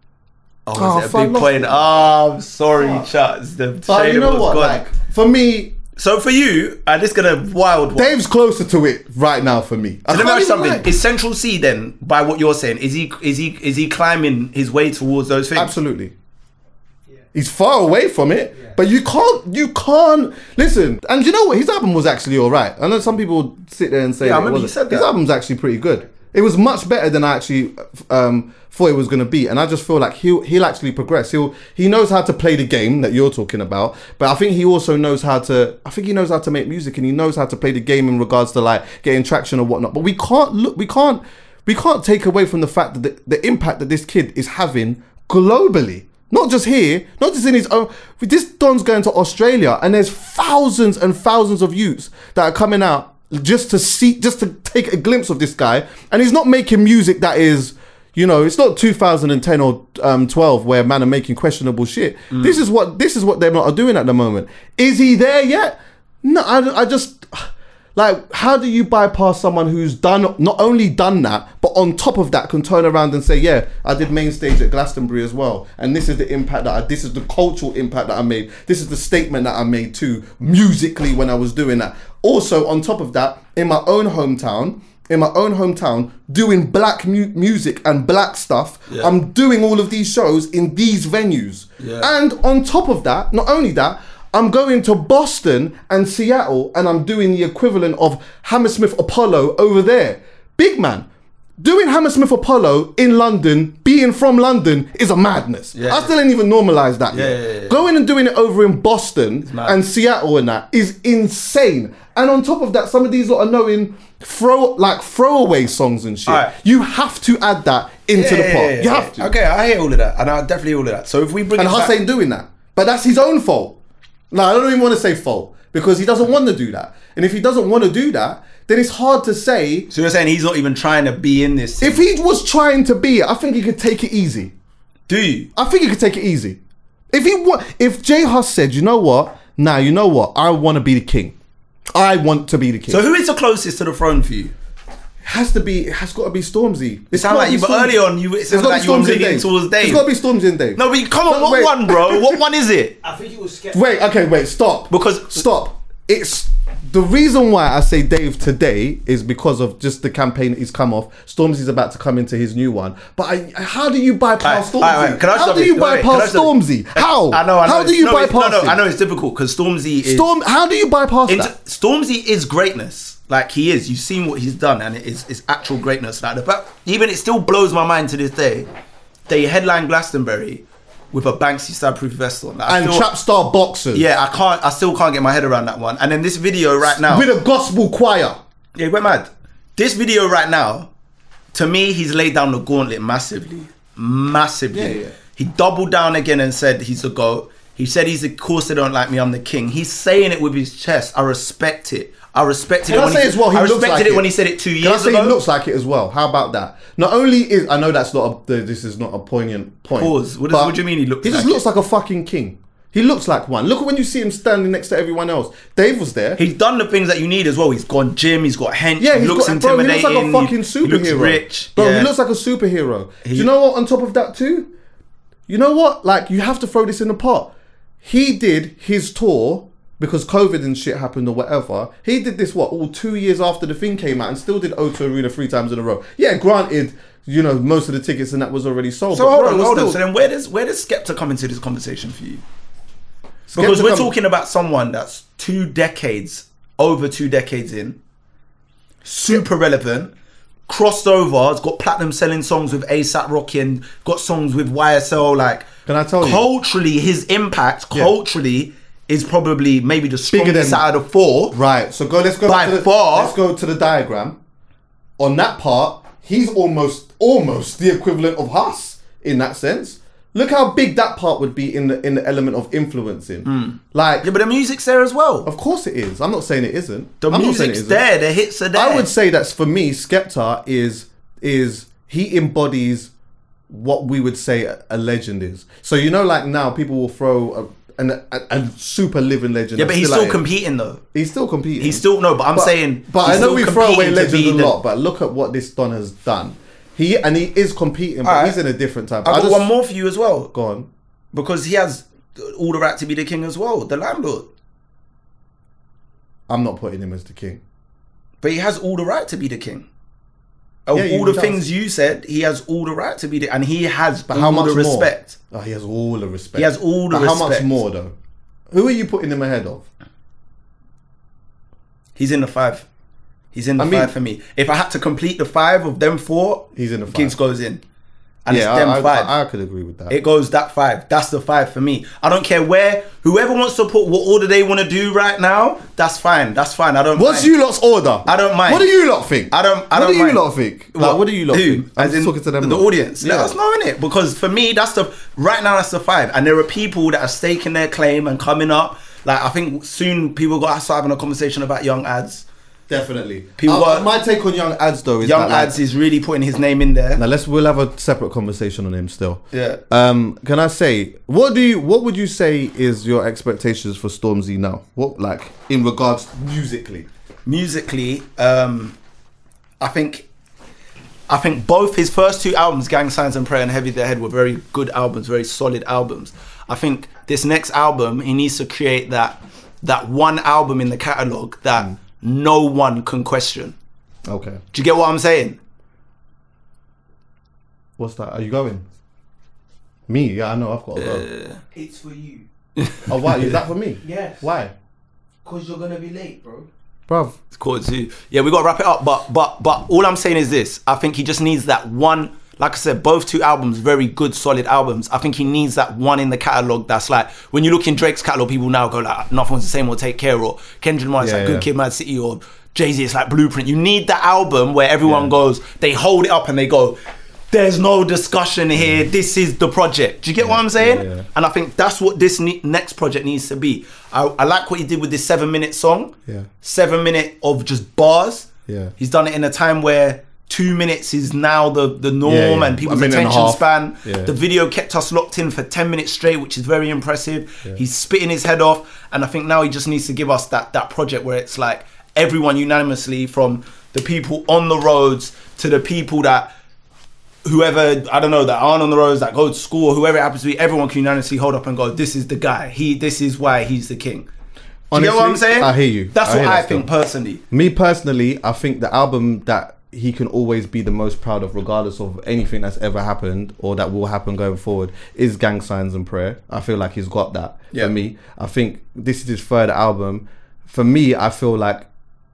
Oh, oh is it a big point? Oh, I'm sorry, oh. Chats. The but shade you know what? Like, for me. So for you, and it's gonna wild. One. Dave's closer to it right now for me. So let me ask something. Like. Is Central C then, by what you're saying, is he is he is he climbing his way towards those things? Absolutely. Yeah. He's far away from it, yeah. but you can't you can't listen. And you know what? His album was actually all right. I know some people sit there and say, yeah, I remember you said that. His album's actually pretty good. It was much better than I actually um, thought it was going to be. And I just feel like he'll, he'll actually progress. He'll, he knows how to play the game that you're talking about. But I think he also knows how to, I think he knows how to make music, and he knows how to play the game in regards to like getting traction or whatnot. But we can't look, we can't, we can't take away from the fact that the, the impact that this kid is having globally. Not just here, not just in his own. This Don's going to Australia and there's thousands and thousands of youths that are coming out just to see, just to take a glimpse of this guy. And he's not making music that is, you know, it's not two thousand ten or um, twelve where man are making questionable shit. Mm. This is what this is what they're not doing at the moment. Is he there yet? No, I, I just, like, how do you bypass someone who's done, not only done that, but on top of that can turn around and say, yeah, I did main stage at Glastonbury as well. And this is the impact that I, this is the cultural impact that I made. This is the statement that I made too, musically when I was doing that. Also, on top of that, in my own hometown, in my own hometown, doing black mu- music and black stuff, yeah. I'm doing all of these shows in these venues. Yeah. And on top of that, not only that, I'm going to Boston and Seattle and I'm doing the equivalent of Hammersmith Apollo over there. Big man, doing Hammersmith Apollo in London, being from London, is a madness. Yeah. I still ain't even normalised that yeah, yet. Yeah, yeah. Going and doing it over in Boston and Seattle and that is insane. And on top of that, some of these lot are knowing throw like throwaway songs and shit. Right. You have to add that into yeah, the pot. Yeah, yeah, you have yeah. to. Okay, I hear all of that, and I definitely hear all of that. So if we bring and Hus back- ain't doing that, but that's his own fault. No, I don't even want to say fault, because he doesn't want to do that. And if he doesn't want to do that, then it's hard to say. So you're saying he's not even trying to be in this thing. If he was trying to be it, I think he could take it easy. Do you? I think he could take it easy. If he wa- if Jay Hus said, you know what? Nah, you know what? I want to be the king. I want to be the king. So who is the closest to the throne for you? Has to be, it has got to be Stormzy. It sounds like you, but early on, you, it sounds like you were leaning towards Dave. It's got to be Stormzy and Dave. No, but come on, no, what wait. one, bro? What one is it? I think you were Skepta. Wait, okay, wait, stop. Because... Stop. It's... The reason why I say Dave today is because of just the campaign that he's come off. Stormzy's about to come into his new one. But I, I, how do you bypass right, Stormzy? Right, right. Can I how do you wait, bypass Stormzy? How? I know, I know. How do you no, bypass No, no, I know it's difficult because Stormzy is... Storm, how do you bypass into, that? Stormzy is greatness. Like, he is. You've seen what he's done, and it is, it's actual greatness. Like, the fact, even it still blows my mind to this day. They headline Glastonbury with a Banksy stab-proof vest on. Like, and Trapstar boxers. Yeah, I can't. I still can't get my head around that one. And then this video right now. With a gospel choir. Yeah, went mad. This video right now, to me, he's laid down the gauntlet massively. Massively. Yeah, yeah. He doubled down again and said he's the GOAT. He said he's the, of course they don't like me, I'm the king. He's saying it with his chest. I respect it. I respected it. Can I say as well, he looks like it when he said it two years ago. Can I say he looks like it as well? How about that? Not only is I know that's not a, this is not a poignant point. Pause. What, is, what do you mean he looks? He just like looks it? like a fucking king. He looks like one. Look at when you see him standing next to everyone else. Dave was there. He's done the things that you need as well. He's gone gym. He's got hench. Yeah, he looks got, intimidating. Bro, he looks like a fucking superhero. He looks rich. Bro, yeah. he looks like a superhero. He, do you know what? On top of that too, you know what? Like, you have to throw this in the pot. He did his tour because COVID and shit happened or whatever. He did this, what, all two years after the thing came out and still did O two Arena three times in a row. Yeah, granted, you know, most of the tickets and that was already sold. So hold on, hold on. So then where does where does Skepta come into this conversation for you? Because Skepta we're come- talking about someone that's two decades, over two decades in, super relevant, crossed over, has got platinum selling songs with ASAP Rocky and got songs with Y S L, like... Can I tell you? Culturally, his impact, yeah. culturally... is probably maybe the strongest than, out of the four. Right, so go. Let's go by to the, far. Let's go to the diagram. On that part, he's almost almost the equivalent of Hus in that sense. Look how big that part would be in the in the element of influencing. Mm. Like, yeah, but the music's there as well. Of course it is. I'm not saying it isn't. The I'm music's isn't. there. The hits are there. I would say that's for me. Skepta is is he embodies what we would say a, a legend is. So you know, like now people will throw. A, And a, a super living legend. Yeah, but he's still, still like competing, it. though. He's still competing. He's still no, but I'm but, saying. But I know we throw away legends a lot. But look at what this Don has done. He and he is competing, but right. he's in a different type. I, I got just, one more for you as well. Go on, because he has all the right to be the king as well. The landlord. I'm not putting him as the king, but he has all the right to be the king. Of yeah, all the does. things you said, he has all the right to be there, and he has but all how much the respect. More? Oh, he has all the respect. He has all the but respect. How much more though? Who are you putting him ahead of? He's in the five. He's in the I five mean, for me. If I had to complete the five of them four, he's in the five. Kings goes in, and yeah, it's them I, five. I, I could agree with that. It goes that five. That's the five for me. I don't care where whoever wants to put what order they want to do right now. That's fine. That's fine. I don't. What's mind. you lot's order? I don't mind. What do you lot think? I don't. I what don't do you mind. lot think? Like, what? what do you lot? Who? Think? I'm just talking to them. The lot. audience. Yeah. Let us know, innit? Because for me, that's the right now. That's the five, and there are people that are staking their claim and coming up. Like I think soon people got to start having a conversation about Young Ads. Definitely. People uh, are, my take on Young Ads though is Young that, Ads like, is really putting his name in there. Now let's we'll have a separate conversation on him still. Yeah. Um. Can I say what do you what would you say is your expectations for Stormzy now? What like in regards to musically? Musically, um, I think, I think both his first two albums, Gang Signs and Prayer and Heavy Their Head, were very good albums, very solid albums. I think this next album he needs to create that that one album in the catalogue that. Mm. No one can question. Okay. Do you get what I'm saying? What's that? Are you going? Me? Yeah, I know. I've got to uh, go. It's for you. Oh, wow. Is that for me? Yes. Why? Because you're going to be late, bro. Bruv. It's quarter two. Yeah, we got to wrap it up. But, but, but all I'm saying is this. I think he just needs that one... Like I said, both two albums, very good, solid albums. I think he needs that one in the catalogue that's like, when you look in Drake's catalogue, people now go like, Nothing's the Same or Take Care, or Kendrick Lamar's yeah, like yeah. Good Kid, Mad City, or Jay-Z, it's like Blueprint. You need that album where everyone yeah. goes, they hold it up and they go, there's no discussion here, this is the project. Do you get yeah, what I'm saying? Yeah, yeah. And I think that's what this ne- next project needs to be. I, I like what he did with this seven minute song, yeah. seven minute of just bars. Yeah. He's done it in a time where Two minutes is now the, the norm yeah, yeah. and people's attention span. Yeah. The video kept us locked in for ten minutes straight, which is very impressive. Yeah. He's spitting his head off. And I think now he just needs to give us that that project where it's like everyone unanimously, from the people on the roads to the people that whoever, I don't know, that aren't on the roads, that go to school, whoever it happens to be, everyone can unanimously hold up and go, this is the guy. He, this is why he's the king. Honestly, you know what I'm saying? I hear you. That's I what I that think still. personally. Me personally, I think the album that he can always be the most proud of, regardless of anything that's ever happened or that will happen going forward, is Gang Signs and Prayer. I feel like he's got that. Yeah. For me, I think this is his third album. For me, I feel like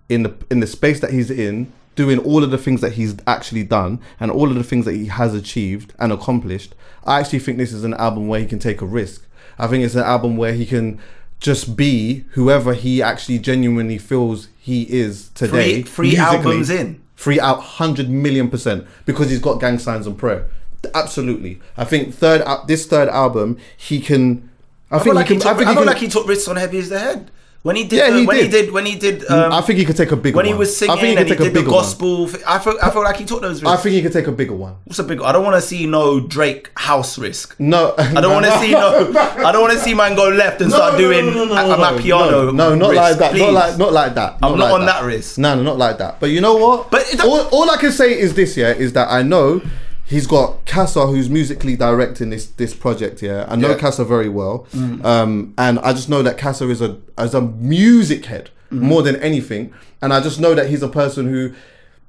in the in the space that he's in, doing all of the things that he's actually done and all of the things that he has achieved and accomplished, I actually think this is an album where he can take a risk. I think it's an album where he can just be whoever he actually genuinely feels he is today. Three, three albums in. Free out one hundred million percent because he's got Gang Signs and Prayer. Absolutely. I think third uh, this third album, he can... I, I think like he can... Took, I, think I he feel can, like he took risks on Heavy as the Head. When he did... Yeah, the, he, when did. he did. When he did... Um, I think he could take a bigger when one. When he was singing I think he and he did the gospel... Th- I, feel, I feel like he took those risks. I think he could take a bigger one. What's a bigger one? I don't want to see no Drake house risk. No. I don't want to see no... I don't want to see man go left and no, start no, doing no, no, no, no, my no, piano No, no not risk, like that. Please. Not like not like that. Not I'm not like on that. that risk. No, no, not like that. But you know what? But all, all I can say is this, yeah, is that I know he's got Kasa, who's musically directing this this project here. I know yeah. Kasa very well, mm. um, and I just know that Kasa is a as a music head mm. more than anything, and I just know that he's a person who,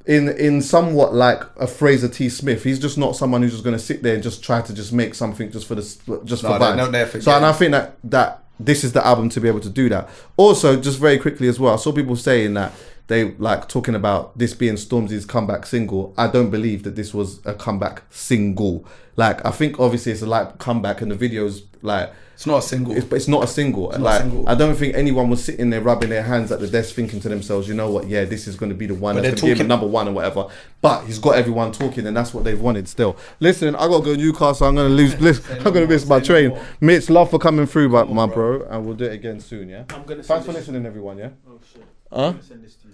in in somewhat like a Fraser T. Smith, he's just not someone who's just going to sit there and just try to just make something just for the just no, for vibes. No, no, so and I think that that this is the album to be able to do that. Also, just very quickly as well, I saw people saying that. They like talking about this being Stormzy's comeback single. I don't believe that this was a comeback single. Like, I think obviously it's a like comeback, and the video's like it's not a single. It's, it's not a single. It's not like a single. I don't think anyone was sitting there rubbing their hands at the desk thinking to themselves, you know what? Yeah, this is going to be the one. But that's going to be number one or whatever. But he's got everyone talking, and that's what they've wanted. Still, listen, I gotta go to Newcastle. I'm gonna lose. listen, I'm gonna miss my train. Mitch, love for coming through, but my bro, and we'll do it again soon. Yeah. I'm gonna Thanks for listening, everyone. Yeah. Oh shit. Huh? I'm gonna send this to you.